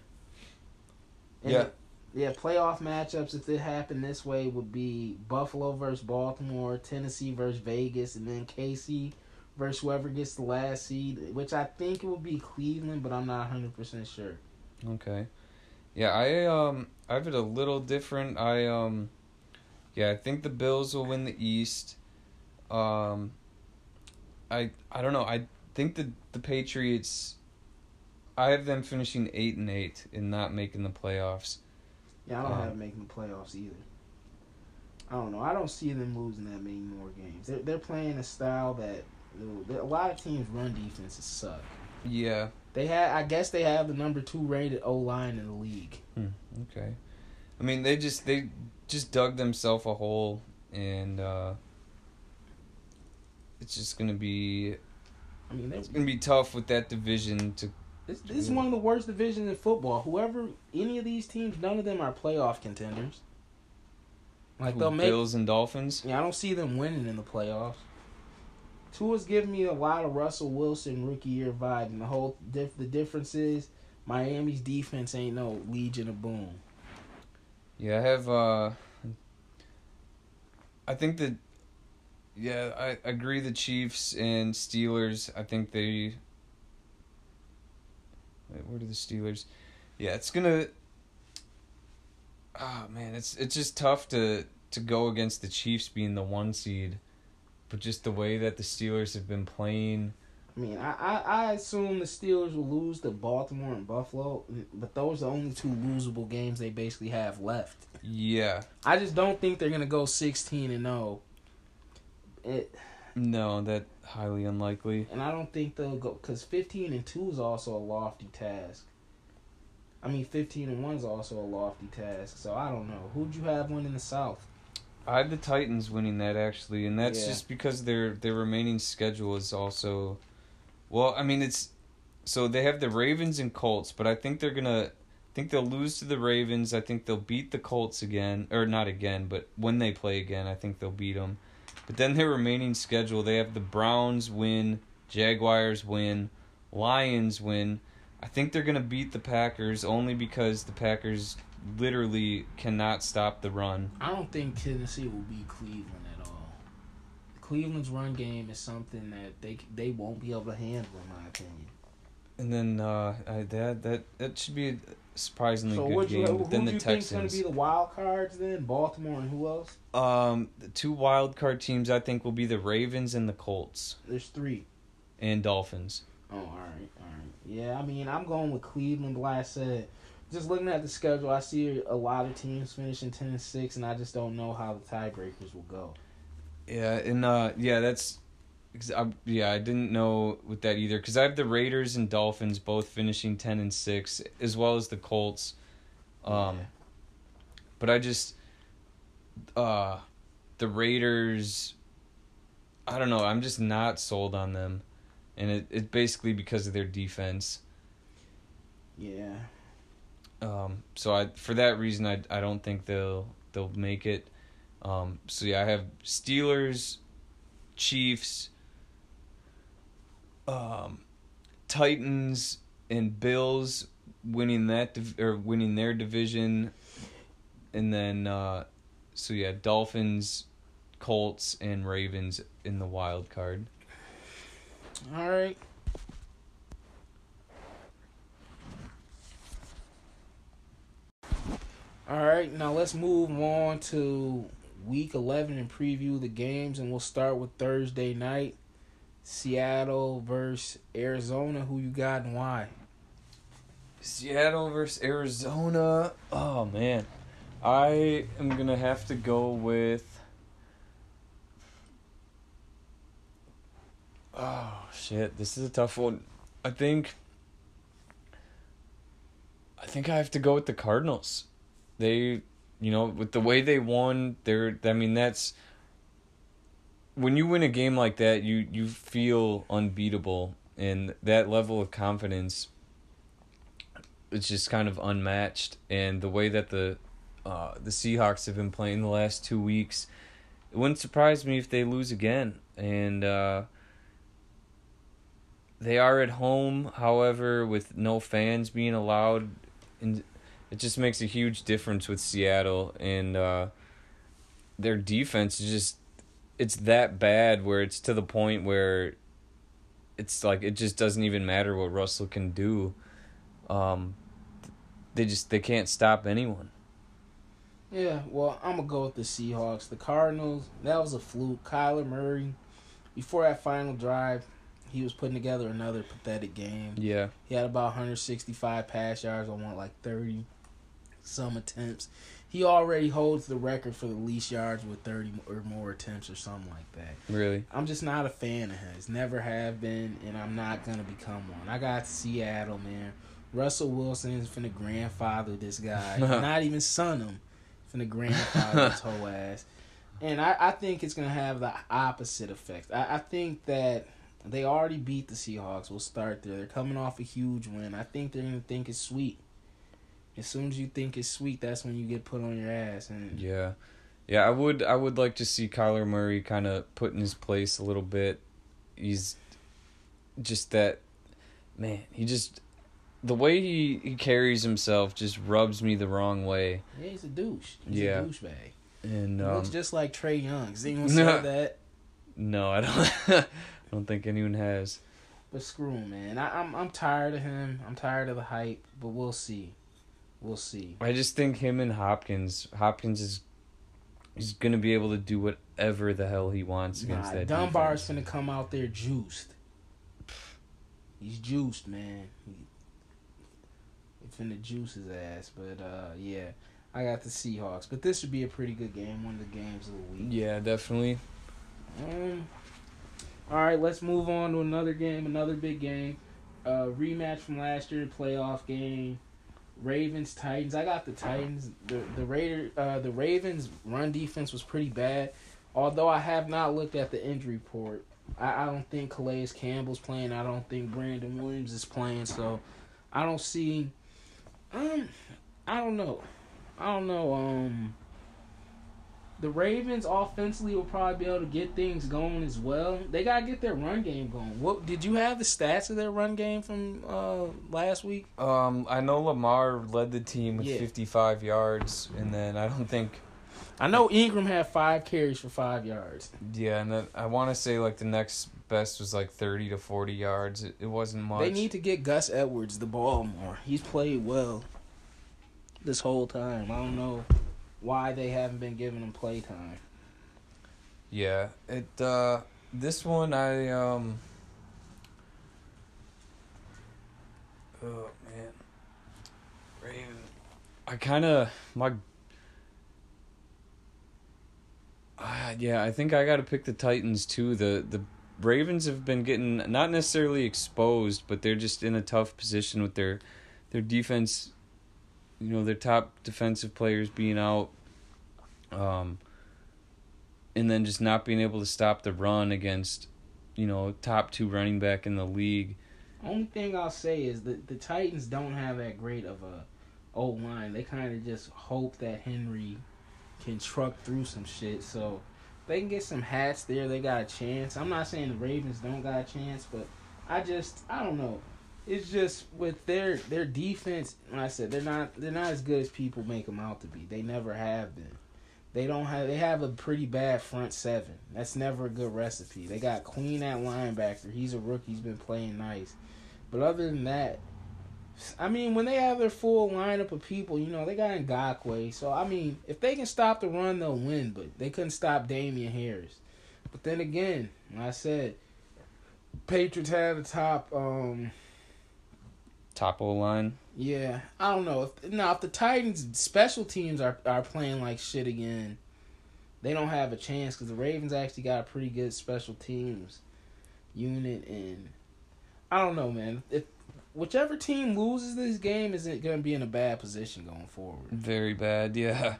And yeah. The, yeah, playoff matchups, if it happened this way, would be Buffalo versus Baltimore, Tennessee versus Vegas, and then K C versus whoever gets the last seed, which I think it will be Cleveland, but I'm not one hundred percent sure. Okay. Yeah, I um I have it a little different. I um yeah, I think the Bills will win the East. Um I I don't know. I think the the Patriots, I have them finishing eight and eight and not making the playoffs. Yeah, I don't um, have them making the playoffs either. I don't know. I don't see them losing that many more games. They're they're playing a style that a lot of teams' run defenses suck. Yeah. They had. I guess they have the number two rated O-line in the league. Hmm. Okay. I mean, they just they just dug themselves a hole, and uh, it's just gonna be. I mean, it's gonna be tough with that division to. This this is one of the worst divisions in football. Whoever, any of these teams, none of them are playoff contenders. Like they'll make Bills and Dolphins. Yeah, I don't see them winning in the playoffs. Tua's giving me a lot of Russell Wilson rookie year vibe, and the whole dif- the difference is Miami's defense ain't no Legion of Boom. Yeah, I have. Uh, I think that. Yeah, I agree. The Chiefs and Steelers. I think they. Wait, where are the Steelers? Yeah, it's gonna. Ah, oh, man, it's it's just tough to to go against the Chiefs being the one seed. But just the way that the Steelers have been playing, I mean, I, I, I assume the Steelers will lose to Baltimore and Buffalo, but those are the only two losable games they basically have left. Yeah. I just don't think they're going to go sixteen and oh. It, no, that's highly unlikely. And I don't think they'll go, because fifteen and two is also a lofty task. I mean, fifteen and one is also a lofty task, so I don't know. Who'd you have winning the South? I had the Titans winning that, actually, and that's yeah. just because their their remaining schedule is also... Well, I mean, it's... So they have the Ravens and Colts, but I think they're going to... I think they'll lose to the Ravens. I think they'll beat the Colts again. Or not again, but when they play again, I think they'll beat them. But then their remaining schedule, they have the Browns win, Jaguars win, Lions win. I think they're going to beat the Packers only because the Packers... literally cannot stop the run. I don't think Tennessee will beat Cleveland at all. Cleveland's run game is something that they they won't be able to handle, in my opinion. And then uh, I, that that that should be a surprisingly so good game. So who then do the you Texans. Think's going to be the wild cards then? Baltimore and who else? Um, the two wild card teams I think will be the Ravens and the Colts. There's three. And Dolphins. Oh, all right, all right. Yeah, I mean I'm going with Cleveland. Like I said. Just looking at the schedule, I see a lot of teams finishing ten and six, and I just don't know how the tiebreakers will go. Yeah, and uh, yeah, that's, I, yeah, I didn't know with that either because I have the Raiders and Dolphins both finishing ten and six, as well as the Colts. Um, yeah. But I just, uh, the Raiders. I don't know. I'm just not sold on them, and it it's basically because of their defense. Yeah. Um, so I for that reason I I don't think they'll they'll make it. Um, so yeah, I have Steelers, Chiefs, um, Titans and Bills winning that div- or winning their division, and then uh, so yeah, Dolphins, Colts and Ravens in the wild card. All right. All right, now let's move on to Week eleven and preview the games, and we'll start with Thursday night, Seattle versus Arizona. Who you got and why? Seattle versus Arizona. Oh, man. I am going to have to go with... Oh, shit. This is a tough one. I think... I think I have to go with the Cardinals. They, you know, with the way they won, they're, I mean, that's, when you win a game like that, you, you feel unbeatable. And that level of confidence, it's just kind of unmatched. And the way that the uh, the Seahawks have been playing the last two weeks, it wouldn't surprise me if they lose again. And uh, they are at home, however, with no fans being allowed in. It just makes a huge difference with Seattle, and uh, their defense is just, it's that bad where it's to the point where it's like it just doesn't even matter what Russell can do. Um, they just, they can't stop anyone. Yeah, well, I'm going to go with the Seahawks. The Cardinals, that was a fluke. Kyler Murray, before that final drive, he was putting together another pathetic game. Yeah. He had about one hundred sixty-five pass yards on one, like thirty some attempts. He already holds the record for the least yards with thirty or more attempts or something like that. Really? I'm just not a fan of his. Never have been, and I'm not going to become one. I got Seattle, man. Russell Wilson is finna grandfather this guy. Not even son him. Finna grandfather his whole ass. And I, I think it's going to have the opposite effect. I, I think that they already beat the Seahawks. We'll start there. They're coming off a huge win. I think they're going to think it's sweet. As soon as you think it's sweet, that's when you get put on your ass. And yeah. Yeah, I would I would like to see Kyler Murray kind of put in his place a little bit. He's just that... Man, he just... The way he, he carries himself just rubs me the wrong way. Yeah, he's a douche. He's yeah. a douchebag. And, um, he looks just like Trey Young. Does anyone say that? No, I don't... I don't think anyone has. But screw him, man. I, I'm I'm tired of him. I'm tired of the hype. But we'll see. We'll see. I just think him and Hopkins. Hopkins is is gonna be able to do whatever the hell he wants against nah, that. Dunbar's defense. Gonna come out there juiced. he's juiced, man. He, he finna juice his ass. But, uh, yeah, I got the Seahawks. But this would be a pretty good game, one of the games of the week. Yeah, definitely. Um, all right, let's move on to another game, another big game. Uh, rematch from last year, playoff game. Ravens, Titans. I got the Titans. The the Raider, uh, the Ravens' run defense was pretty bad. Although I have not looked at the injury report, I, I don't think Calais Campbell's playing. I don't think Brandon Williams is playing. So I don't see. Um, I don't know. I don't know. Um, the Ravens offensively will probably be able to get things going as well. They gotta get their run game going. What did you have the stats of their run game from uh, last week? Um, I know Lamar led the team with yeah. fifty-five yards, and then I don't think. I know Ingram had five carries for five yards. Yeah, and then I want to say like the next best was like thirty to forty yards. It, it wasn't much. They need to get Gus Edwards the ball more. He's played well this whole time. I don't know why they haven't been giving him play time. Yeah, it. Uh, this one I um. Oh man, Raven. I kind of my. Uh, yeah, I think I got to pick the Titans, too. The the Ravens have been getting, not necessarily exposed, but they're just in a tough position with their their defense, you know, their top defensive players being out, um, and then just not being able to stop the run against, you know, top two running back in the league. Only thing I'll say is that the Titans don't have that great of a O-line. They kind of just hope that Henry can truck through some shit, so they can get some hats there. They got a chance. I'm not saying the Ravens don't got a chance, but I just I don't know. It's just with their their defense. Like I said, they're not they're not as good as people make them out to be. They never have been. They don't have they have a pretty bad front seven. That's never a good recipe. They got Queen at linebacker. He's a rookie. He's been playing nice, but other than that, I mean, when they have their full lineup of people, you know, they got Ngakoue. So, I mean, if they can stop the run, they'll win. But they couldn't stop Damian Harris. But then again, like I said, Patriots had the top... Um, top O-line? Yeah. I don't know. If, now, if the Titans' special teams are, are playing like shit again, they don't have a chance because the Ravens actually got a pretty good special teams unit. And I don't know, man. If Whichever team loses this game isn't going to be in a bad position going forward. Very bad, yeah.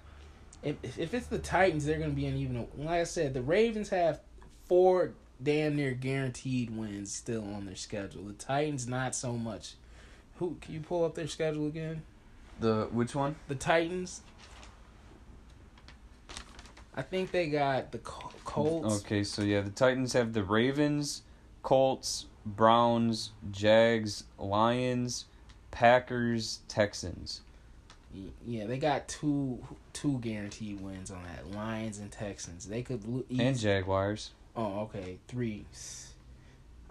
If if it's the Titans, they're going to be in even... A, like I said, the Ravens have four damn near guaranteed wins still on their schedule. The Titans, not so much. Who can you pull up their schedule again? The Which one? The Titans. I think they got the Col- Colts. Okay, so yeah, the Titans have the Ravens, Colts, Browns, Jags, Lions, Packers, Texans. Yeah, they got two two guaranteed wins on that. Lions and Texans. They could easy. And Jaguars. Oh, okay, three.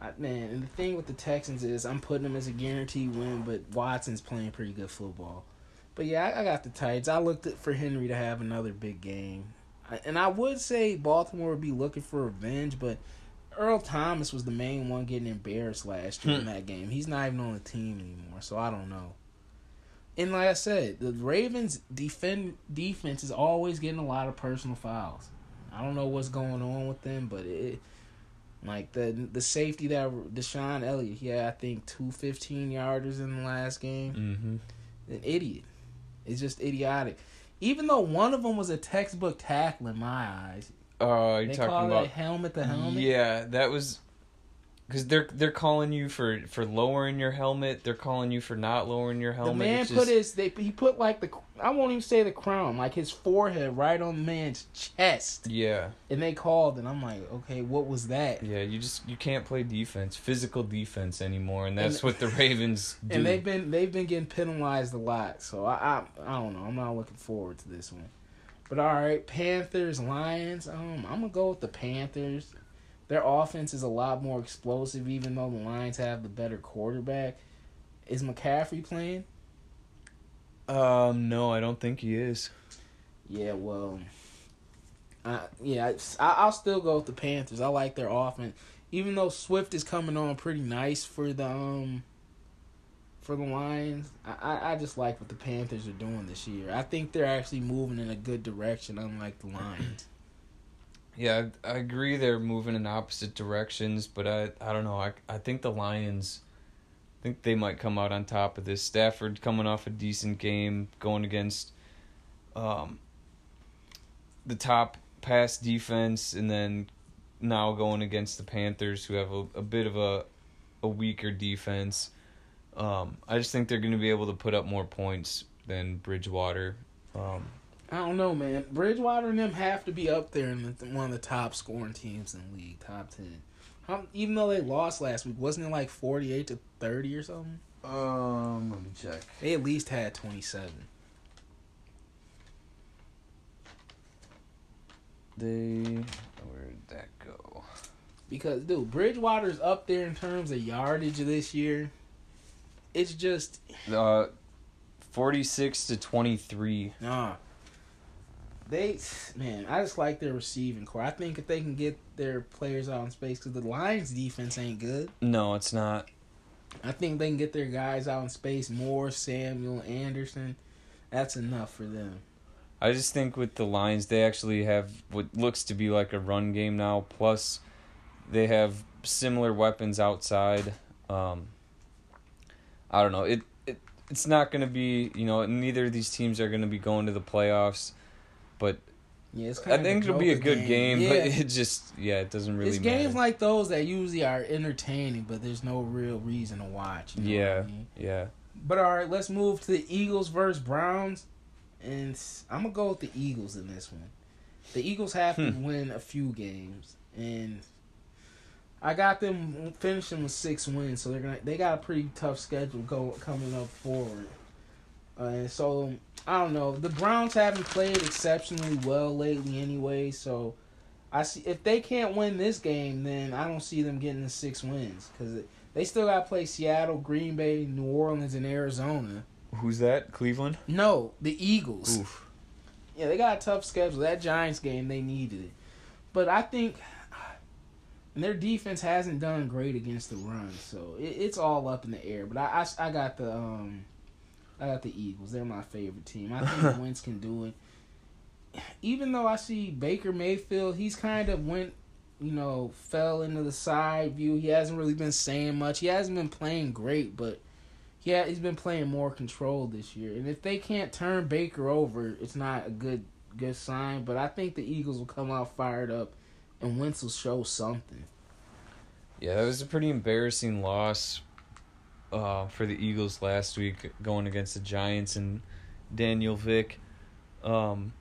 I, man, and the thing with the Texans is I'm putting them as a guaranteed win, but Watson's playing pretty good football. But yeah, I, I got the Titans. I looked for Henry to have another big game, I, and I would say Baltimore would be looking for revenge, but Earl Thomas was the main one getting embarrassed last year in that game. He's not even on the team anymore, so I don't know. And like I said, the Ravens' defend, defense is always getting a lot of personal fouls. I don't know what's going on with them, but it, like the the safety that Deshaun Elliott, he had, I think, two fifteen-yarders in the last game. Mm-hmm. An idiot. It's just idiotic. Even though one of them was a textbook tackle in my eyes. Oh, uh, you're they talking call about it helmet to helmet? Yeah, that was because they're they're calling you for, for lowering your helmet. They're calling you for not lowering your helmet. The man it's put just... his they he put like the I won't even say the crown, like his forehead right on the man's chest. Yeah, and they called, and I'm like, okay, what was that? Yeah, you just you can't play defense, physical defense anymore, and that's and, what the Ravens do. And they've been they've been getting penalized a lot, so I I, I don't know. I'm not looking forward to this one. But all right, Panthers, Lions. Um, I'm gonna go with the Panthers. Their offense is a lot more explosive, even though the Lions have the better quarterback. Is McCaffrey playing? Um, no, I don't think he is. Yeah, well, I yeah, I, I'll still go with the Panthers. I like their offense. even though Swift is coming on pretty nice for the um for the Lions, I, I just like what the Panthers are doing this year. I think they're actually moving in a good direction, unlike the Lions. Yeah, I, I agree they're moving in opposite directions, but I, I don't know. I, I think the Lions, I think they might come out on top of this. Stafford coming off a decent game, going against um the top pass defense, and then now going against the Panthers, who have a, a bit of a a weaker defense. Um, I just think they're going to be able to put up more points than Bridgewater. Um, I don't know, man. Bridgewater and them have to be up there in the, one of the top scoring teams in the league, top ten. How, even though they lost last week, wasn't it like forty-eight to thirty or something? Um, let me check. They at least had twenty-seven. They, where'd that go? Because, dude, Bridgewater's up there in terms of yardage this year. It's just uh, forty-six to twenty-three. Nah, they man, I just like their receiving core. I think if they can get their players out in space, because the Lions' defense ain't good. No, it's not. I think they can get their guys out in space. Moore, Samuel, Anderson, that's enough for them. I just think with the Lions, they actually have what looks to be like a run game now. Plus, they have similar weapons outside. Um, I don't know. It, it it's not going to be, you know, neither of these teams are going to be going to the playoffs, but yeah, it's kind I think it'll be a good game, game yeah. But it just, yeah, it doesn't really it's matter. It's games like those that usually are entertaining, but there's no real reason to watch. You know yeah, what I mean? yeah. But all right, let's move to the Eagles versus Browns, and I'm going to go with the Eagles in this one. The Eagles have hmm. to win a few games, and I got them finishing with six wins, so they're gonna they got a pretty tough schedule go coming up forward. Uh, and so I don't know. The Browns haven't played exceptionally well lately, anyway. So I see if they can't win this game, then I don't see them getting the six wins because they still got to play Seattle, Green Bay, New Orleans, and Arizona. Who's that? Cleveland? No, the Eagles. Oof. Yeah, they got a tough schedule. That Giants game, they needed it, but I think. And their defense hasn't done great against the run, so it, it's all up in the air. But I, I, I got the um, I got the Eagles. They're my favorite team. I think Wentz can do it. Even though I see Baker Mayfield, he's kind of went, you know, fell into the side view. He hasn't really been saying much. He hasn't been playing great, but yeah, he's been playing more control this year. And if they can't turn Baker over, it's not a good good sign. But I think the Eagles will come out fired up. And Wentz will show something. Yeah, that was a pretty embarrassing loss uh, for the Eagles last week going against the Giants and Daniel Vick. Um,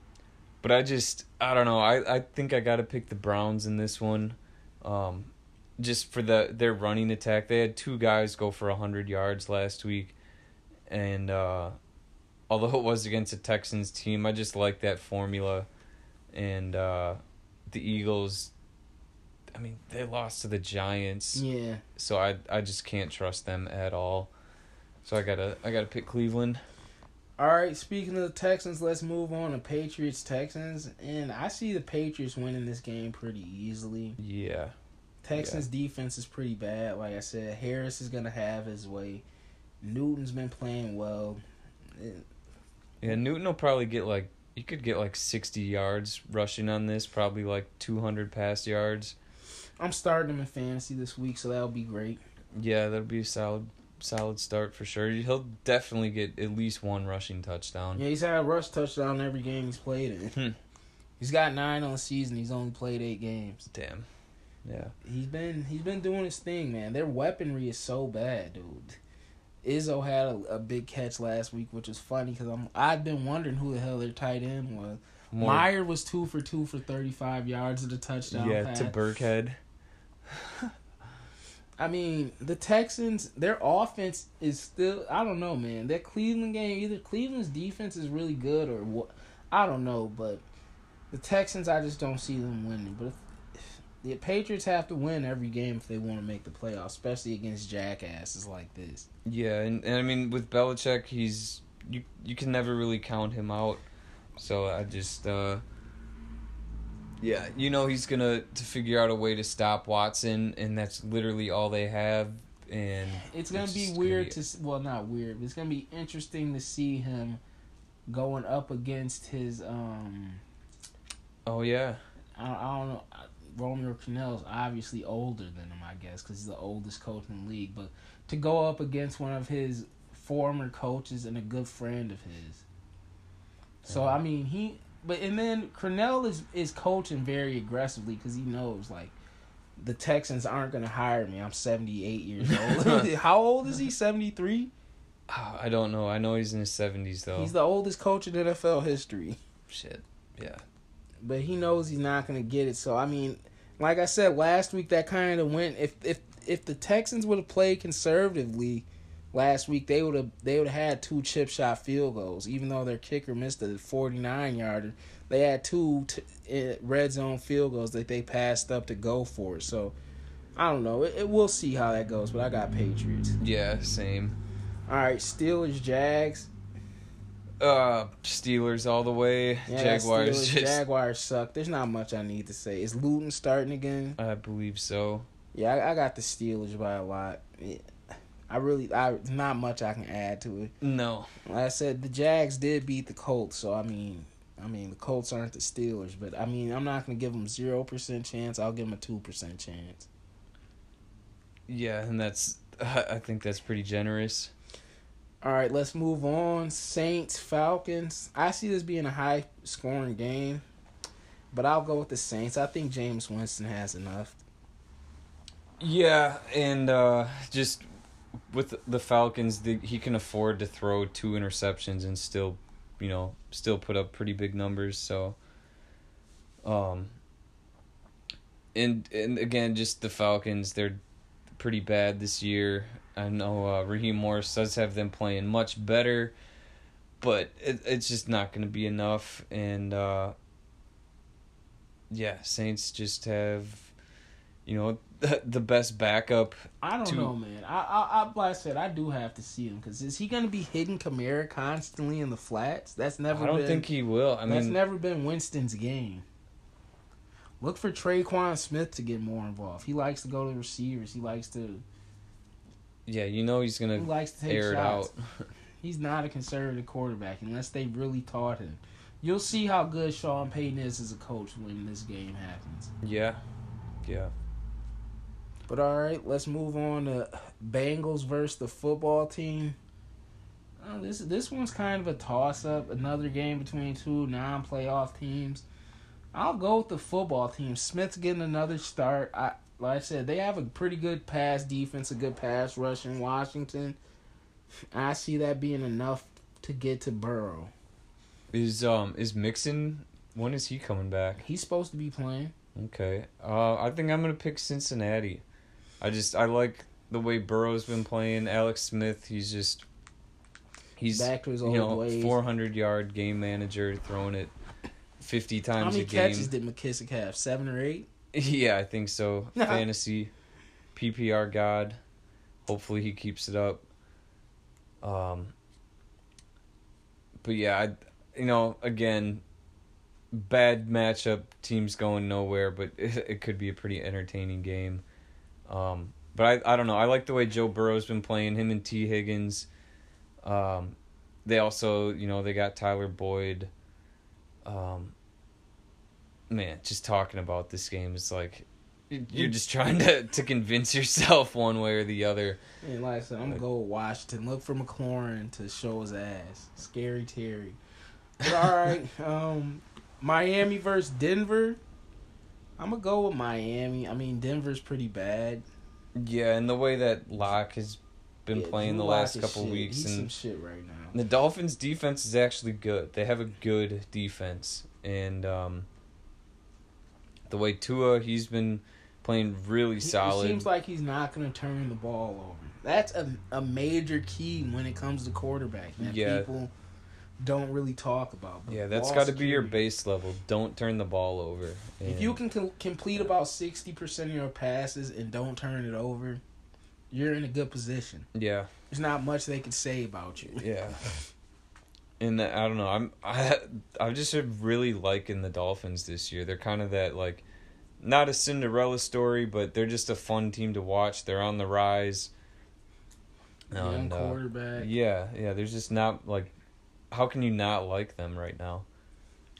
but I just, I don't know. I, I think I got to pick the Browns in this one um, just for the their running attack. They had two guys go for one hundred yards last week. And uh, although it was against the Texans team, I just like that formula. And Uh, the Eagles, I mean, they lost to the Giants. Yeah. So I I just can't trust them at all. So I gotta I gotta pick Cleveland. All right. Speaking of the Texans, let's move on to Patriots Texans, and I see the Patriots winning this game pretty easily. Yeah. Texans yeah. defense is pretty bad. Like I said, Harris is gonna have his way. Newton's been playing well. Yeah, Newton will probably get like. You could get like sixty yards rushing on this, probably like two hundred pass yards. I'm starting him in fantasy this week, so that'll be great. Yeah, that'll be a solid solid start for sure. He'll definitely get at least one rushing touchdown. Yeah, he's had a rush touchdown every game he's played in. Hmm. He's got nine on the season. He's only played eight games. Damn. Yeah. He's been he's been doing his thing, man. Their weaponry is so bad, dude. Izzo had a, a big catch last week, which is funny because I'm I've been wondering who the hell their tight end was. More. Meyer was two for two for thirty-five yards at a touchdown. Yeah, pass. To Burkhead. I mean, the Texans, their offense is still. I don't know, man. That Cleveland game, either Cleveland's defense is really good or what? I don't know, but the Texans, I just don't see them winning. But if, if the Patriots have to win every game if they want to make the playoffs, especially against jackasses like this. Yeah, and, and I mean with Belichick, he's you you can never really count him out. So I just uh, Yeah, you know he's going to to figure out a way to stop Watson, and that's literally all they have. And it's going to be weird to – well, not weird, but it's going to be interesting to see him going up against his – um. Oh, yeah. I, I don't know. Romeo Crennel's obviously older than him, I guess, because he's the oldest coach in the league. But to go up against one of his former coaches and a good friend of his. So, yeah. I mean, he – But and then Crennel is, is coaching very aggressively because he knows, like, the Texans aren't going to hire me. I'm seventy-eight years old. How old is he? seventy-three? Oh, I don't know. I know he's in his seventies, though. He's the oldest coach in N F L history. Shit. Yeah. But he knows he's not going to get it. So, I mean, like I said, last week that kind of went. If if if the Texans would have played conservatively last week, they would have they would have had two chip shot field goals, even though their kicker missed a forty-nine yarder. They had two t- red zone field goals that they passed up to go for. So, I don't know. It, it, we'll see how that goes, but I got Patriots. Yeah, same. All right, Steelers, Jags. Uh, Steelers all the way. Yeah, Jaguars. Steelers, just... Jaguars suck. There's not much I need to say. Is Luton starting again? I believe so. Yeah, I, I got the Steelers by a lot. Yeah. I really, I not much I can add to it. No, like I said, the Jags did beat the Colts, so I mean, I mean the Colts aren't the Steelers, but I mean I'm not gonna give them zero percent chance. I'll give them a two percent chance. Yeah, and that's I think that's pretty generous. All right, let's move on. Saints, Falcons. I see this being a high scoring game, but I'll go with the Saints. I think Jameis Winston has enough. Yeah, and uh, just. With the Falcons, the, he can afford to throw two interceptions and still, you know, still put up pretty big numbers. So, um, and and again, just the Falcons, they're pretty bad this year. I know uh, Raheem Morris does have them playing much better, but it, it's just not going to be enough. And uh, yeah, Saints just have, you know. The best backup. I don't to... know, man. I, I, I, like I said, I do have to see him because is he going to be hitting Kamara constantly in the flats? That's never. I don't been, think he will. I mean, that's never been Winston's game. Look for Traquan Smith to get more involved. He likes to go to receivers. He likes to. Yeah, you know he's gonna. He likes to take air shots. It out. He's not a conservative quarterback unless they really taught him. You'll see how good Sean Payton is as a coach when this game happens. Yeah, yeah. But, all right, let's move on to Bengals versus the football team. Uh, this this one's kind of a toss-up, another game between two non-playoff teams. I'll go with the football team. Smith's getting another start. I Like I said, they have a pretty good pass defense, a good pass rush in Washington. I see that being enough to get to Burrow. Is um is Mixon, when is he coming back? He's supposed to be playing. Okay. Uh, I think I'm going to pick Cincinnati. I just I like the way Burrow's been playing. Alex Smith, he's just he's back to his old you know ways. four hundred yard game manager, throwing it fifty times a game. How many catches did McKissick have? Seven or eight? Yeah, I think so. Fantasy, P P R god. Hopefully he keeps it up. Um. But yeah, I you know again. Bad matchup, teams going nowhere, but it, it could be a pretty entertaining game. Um, but I, I don't know. I like the way Joe Burrow's been playing, him and T. Higgins. Um, they also, you know, they got Tyler Boyd. Um, man, just talking about this game, it's like you're just trying to, to convince yourself one way or the other. And like I said, I'm going to go with Washington. Look for McLaurin to show his ass. Scary Terry. But all right, um... Miami versus Denver. I'm going to go with Miami. I mean, Denver's pretty bad. Yeah, and the way that Locke has been yeah, playing Drew the Locke last couple shit. weeks. He's and some shit right now. The Dolphins' defense is actually good. They have a good defense. And um, the way Tua, he's been playing really he, solid. It seems like he's not going to turn the ball over. That's a, a major key when it comes to quarterback. That yeah. people... don't really talk about. Yeah, that's got to be your base level. Don't turn the ball over. And if you can com- complete about sixty percent of your passes and don't turn it over, you're in a good position. Yeah. There's not much they can say about you. Yeah. And I don't know. I'm I I just really liking the Dolphins this year. They're kind of that, like, not a Cinderella story, but they're just a fun team to watch. They're on the rise. Young uh, quarterback. Yeah, yeah. There's just not, like, how can you not like them right now?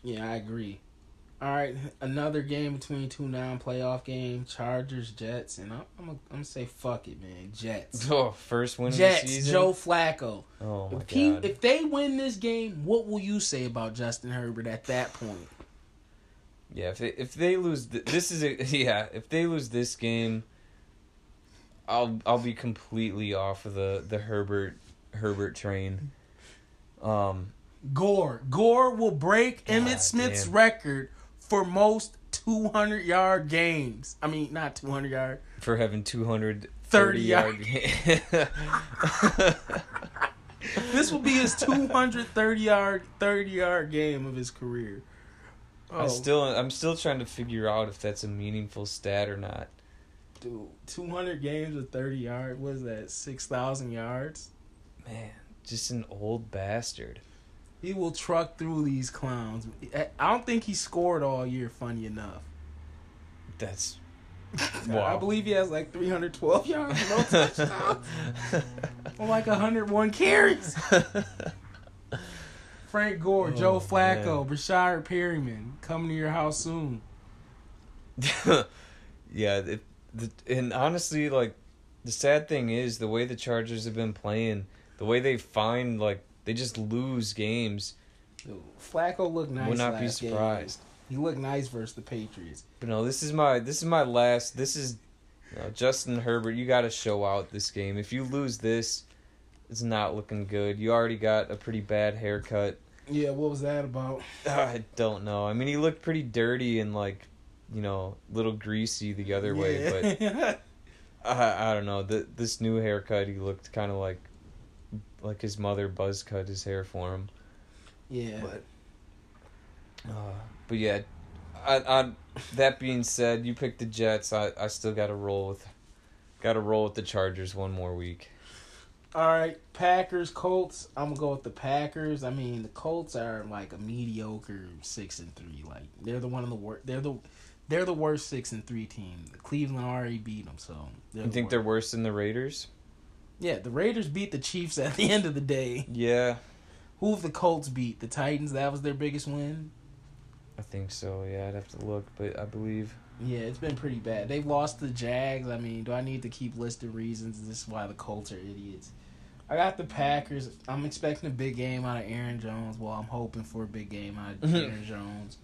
Yeah, I agree. All right, another game between two non-playoff game, Chargers, Jets, and I'm I'm gonna, I'm gonna say fuck it, man, Jets. Oh, first win Jets, of the season. Jets, Joe Flacco. Oh my if he, god. If they win this game, what will you say about Justin Herbert at that point? Yeah, if they, if they lose th- this is a, yeah, if they lose this game, I'll I'll be completely off of the, the Herbert Herbert train. Um, Gore Gore will break Emmitt god, Smith's damn. record. For most two hundred yard games. I mean, not two hundred yard. For having two hundred thirty yard games. This will be his two hundred thirty yard game of his career. Oh. I still, I'm still trying to figure out if that's a meaningful stat or not. Dude, two hundred games with thirty yard. What is that, six thousand yards? Man, just an old bastard. He will truck through these clowns. I don't think he scored all year, funny enough. That's... Wow. I believe he has like three hundred twelve yards, no touchdowns. Or like one hundred one carries. Frank Gore, oh, Joe Flacco, man. Brashard Perryman, coming to your house soon. Yeah, it, the, and honestly, like, the sad thing is the way the Chargers have been playing, the way they find, like, they just lose games. Dude, Flacco looked nice. Would not be surprised. Game. He looked nice versus the Patriots. But no, this is my this is my last. This is you know, Justin Herbert. You got to show out this game. If you lose this, it's not looking good. You already got a pretty bad haircut. Yeah, what was that about? I don't know. I mean, he looked pretty dirty and like, you know, a little greasy the other yeah. way. But I I don't know. The this new haircut, he looked kind of like. Like his mother buzz cut his hair for him. Yeah. But, uh, but yeah, I, I, that being said, you picked the Jets. I, I still got to roll with, got to roll with the Chargers one more week. All right, Packers, Colts. I'm gonna go with the Packers. I mean, the Colts are like a mediocre six and three. Like they're the one of the worst. They're the, they're the worst six and three team. The Cleveland already beat them, so. You the think worst. They're worse than the Raiders? Yeah, the Raiders beat the Chiefs at the end of the day. Yeah. Who have the Colts beat? The Titans? That was their biggest win? I think so, yeah. I'd have to look, but I believe. Yeah, it's been pretty bad. They've lost to the Jags. I mean, do I need to keep listing reasons? This is why the Colts are idiots. I got the Packers. I'm expecting a big game out of Aaron Jones. Well, I'm hoping for a big game out of Aaron Jones.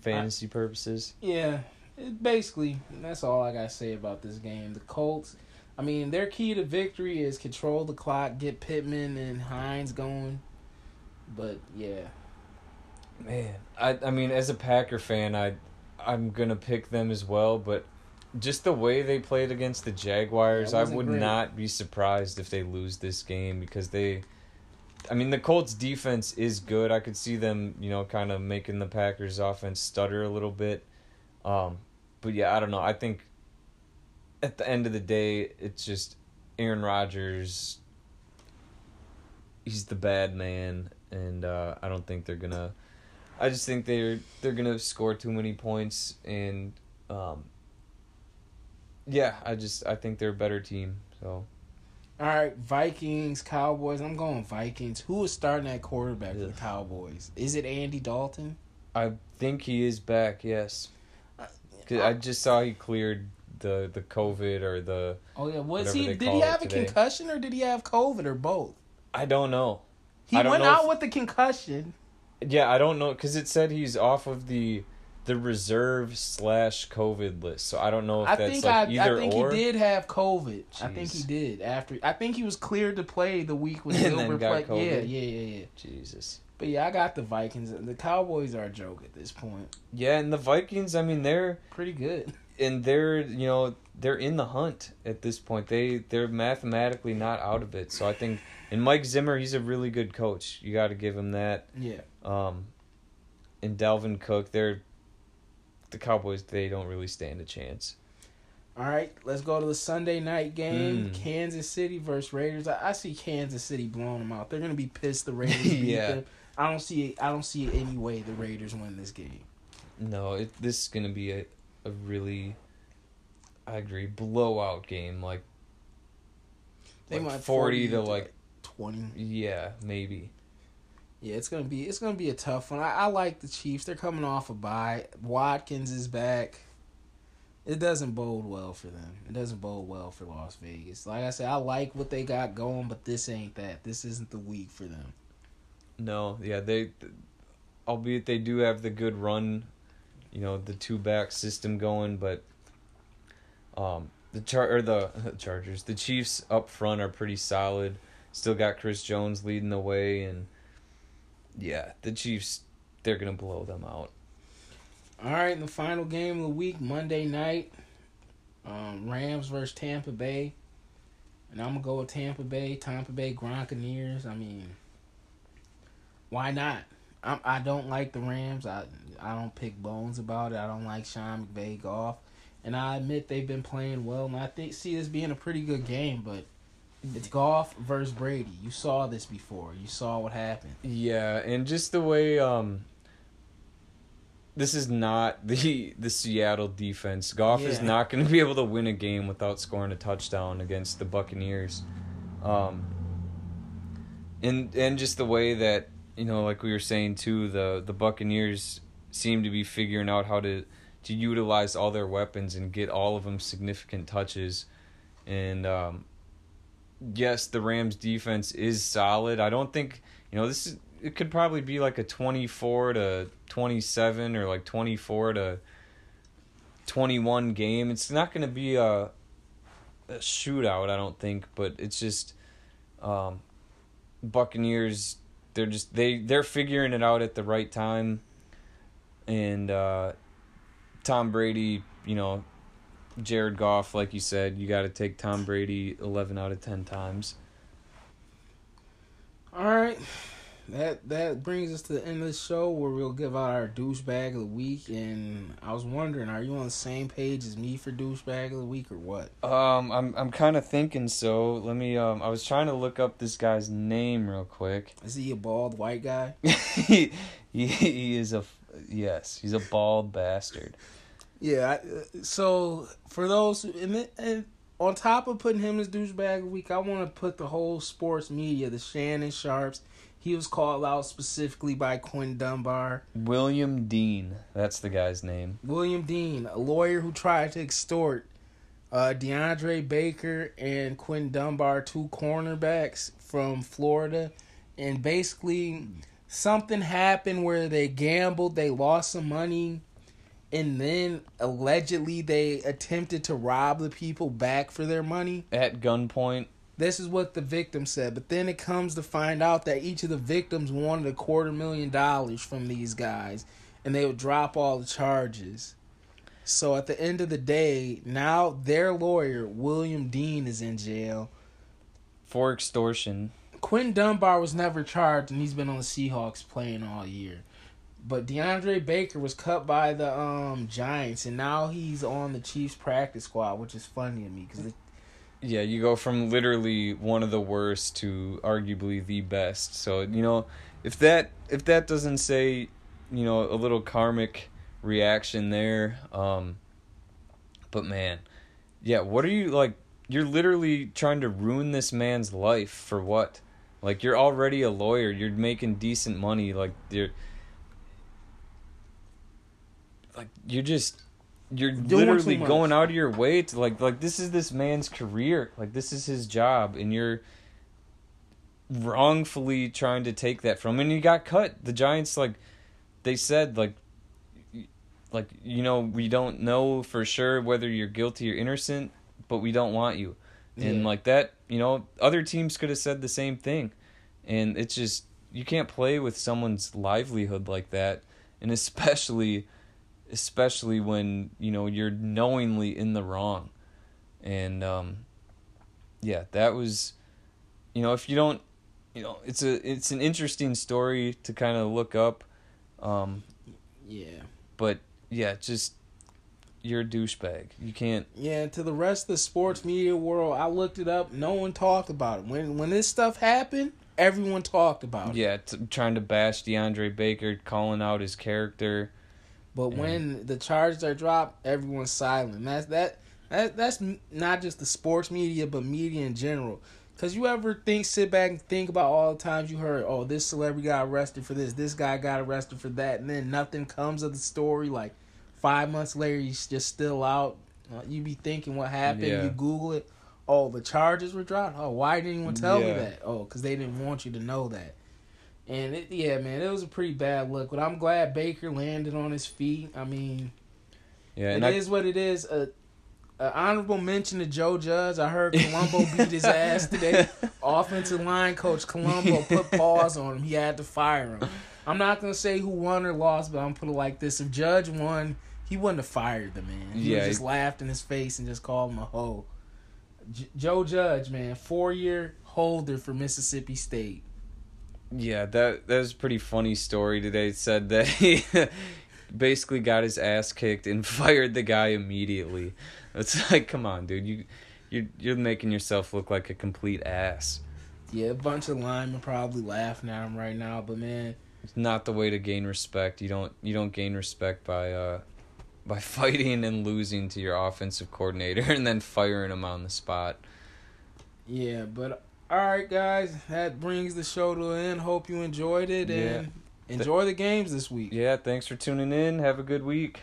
Fantasy I, purposes? Yeah. It basically, that's all I got to say about this game. The Colts... I mean, their key to victory is control the clock, get Pittman and Hines going. But, yeah. Man, I I mean, as a Packer fan, I, I'm going to pick them as well. But just the way they played against the Jaguars, I would great. not be surprised if they lose this game because they... I mean, the Colts' defense is good. I could see them, you know, kind of making the Packers' offense stutter a little bit. Um, but, yeah, I don't know. I think... At the end of the day, it's just Aaron Rodgers, he's the bad man, and uh, I don't think they're going to – I just think they're they're going to score too many points, and, um, yeah, I just – I think they're a better team. So, all right, Vikings, Cowboys. I'm going Vikings. Who is starting at quarterback for the Cowboys? Is it Andy Dalton? I think he is back, yes. 'Cause I just saw he cleared – The, the COVID or the oh yeah was he did he have a today. concussion or did he have COVID or both? I don't know. He don't went know out if, with the concussion. Yeah, I don't know because it said he's off of the the reserve slash COVID list, so I don't know if I that's think like I, either or. I think or. he did have COVID. Jeez. I think he did after. I think he was cleared to play the week when Gilbert played. Yeah, yeah, yeah, yeah. Jesus. But yeah, I got the Vikings. The Cowboys are a joke at this point. Yeah, and the Vikings. I mean, they're pretty good. And they're, you know, they're in the hunt at this point. They, they're mathematically not out of it. So I think, and Mike Zimmer, he's a really good coach. You got to give him that. Yeah. Um, and Dalvin Cook, they're, the Cowboys, they don't really stand a chance. All right, let's go to the Sunday night game, mm. Kansas City versus Raiders. I, I see Kansas City blowing them out. They're going to be pissed the Raiders beat yeah. them. I don't see it. I don't see it any way the Raiders win this game. No, it, this is gonna be a, a really, I agree, blowout game. Like they like might forty, forty to like twenty. Yeah, maybe. Yeah, it's gonna be it's gonna be a tough one. I, I like the Chiefs. They're coming off a bye. Watkins is back. It doesn't bode well for them. It doesn't bode well for Las Vegas. Like I said, I like what they got going, but this ain't that. This isn't the week for them. No, yeah, they, albeit they do have the good run, you know, the two back system going, but um, the char or the Chargers, the Chiefs up front are pretty solid. Still got Chris Jones leading the way, and yeah, the Chiefs, they're gonna blow them out. All right, the final game of the week, Monday night, um, Rams versus Tampa Bay. And I'm going to go with Tampa Bay, Tampa Bay Gronkineers. I mean, why not? I I don't like the Rams. I I don't pick bones about it. I don't like Sean McVay Goff. And I admit they've been playing well, and I think see this being a pretty good game, but it's Goff versus Brady. You saw this before. You saw what happened. Yeah, and just the way... um. This is not the the Seattle defense. Goff yeah. is not going to be able to win a game without scoring a touchdown against the Buccaneers. Um, and and just the way that, you know, like we were saying too, the, the Buccaneers seem to be figuring out how to, to utilize all their weapons and get all of them significant touches. And, um, yes, the Rams defense is solid. I don't think, you know, this is... It could probably be like a twenty-four to twenty-seven or like twenty-four to twenty-one game. It's not going to be a, a shootout, I don't think, but it's just um, Buccaneers. They're just they they're figuring it out at the right time, and uh, Tom Brady, you know, Jared Goff, like you said, you got to take Tom Brady eleven out of ten times. All right. That that brings us to the end of the show where we'll give out our douchebag of the week. And I was wondering, are you on the same page as me for douchebag of the week or what? Um, I'm I'm kind of thinking so. Let me. Um, I was trying to look up this guy's name real quick. Is he a bald white guy? he, he he is a yes. He's a bald bastard. Yeah. I, so for those and, then, and on top of putting him as douchebag of the week, I want to put the whole sports media, the Shannon Sharps. He was called out specifically by Quinn Dunbar. William Dean. That's the guy's name. William Dean, a lawyer who tried to extort uh, DeAndre Baker and Quinn Dunbar, two cornerbacks from Florida. And basically, something happened where they gambled, they lost some money, and then allegedly they attempted to rob the people back for their money. At gunpoint. This is what the victim said, but then it comes to find out that each of the victims wanted a quarter million dollars from these guys, and they would drop all the charges. So at the end of the day, now their lawyer, William Dean, is in jail. For extortion. Quinn Dunbar was never charged, and he's been on the Seahawks playing all year. But DeAndre Baker was cut by the um, Giants, and now he's on the Chiefs practice squad, which is funny to me because the Yeah, you go from literally one of the worst to arguably the best. So, you know, if that if that doesn't say, you know, a little karmic reaction there, um, but man, yeah, what are you, like, you're literally trying to ruin this man's life for what? Like, you're already a lawyer. You're making decent money. Like, you're, like, you're just... You're literally going out of your way to like like this is this man's career. Like this is his job, and you're wrongfully trying to take that from him. And he got cut. The Giants, like they said, like like you know, we don't know for sure whether you're guilty or innocent, but we don't want you. Yeah. And like that, you know, other teams could have said the same thing. And it's just you can't play with someone's livelihood like that, and especially Especially when, you know, you're knowingly in the wrong. And, um, yeah, that was, you know, if you don't, you know, it's a it's an interesting story to kind of look up. Um, yeah. But, yeah, just, you're a douchebag. You can't. Yeah, to the rest of the sports media world, I looked it up. No one talked about it. When when this stuff happened, Everyone talked about yeah, it. Yeah, t- trying to bash DeAndre Baker, calling out his character. But and... when the charges are dropped, everyone's silent. That's that, that. That's not just the sports media, but media in general. Because you ever think, sit back and think about all the times you heard, oh, this celebrity got arrested for this, this guy got arrested for that, and then nothing comes of the story. Like, five months later, he's just still out. You be thinking what happened. Yeah. You Google it. Oh, the charges were dropped. Oh, why didn't anyone tell yeah. me that? Oh, because they didn't want you to know that. And, it, yeah, man, it was a pretty bad look. But I'm glad Baker landed on his feet. I mean, yeah, and it I... is what it is. Uh, uh, honorable mention to Joe Judge. I heard Colombo beat his ass today. Offensive line coach Colombo put paws on him. He had to fire him. I'm not going to say who won or lost, but I'm going to put it like this. If Judge won, he wouldn't have fired the man. He yeah, just he... laughed in his face and just called him a hoe. J- Joe Judge, man, four-year holder for Mississippi State. Yeah, that that was a pretty funny story today. It said that he basically got his ass kicked and fired the guy immediately. It's like, come on, dude, you you're you're making yourself look like a complete ass. Yeah, a bunch of linemen probably laughing at him right now, but man, it's not the way to gain respect. You don't you don't gain respect by uh. by fighting and losing to your offensive coordinator and then firing him on the spot. Yeah, but all right, guys, that brings the show to an end. Hope you enjoyed it and yeah. enjoy the games this week. Yeah, thanks for tuning in. Have a good week.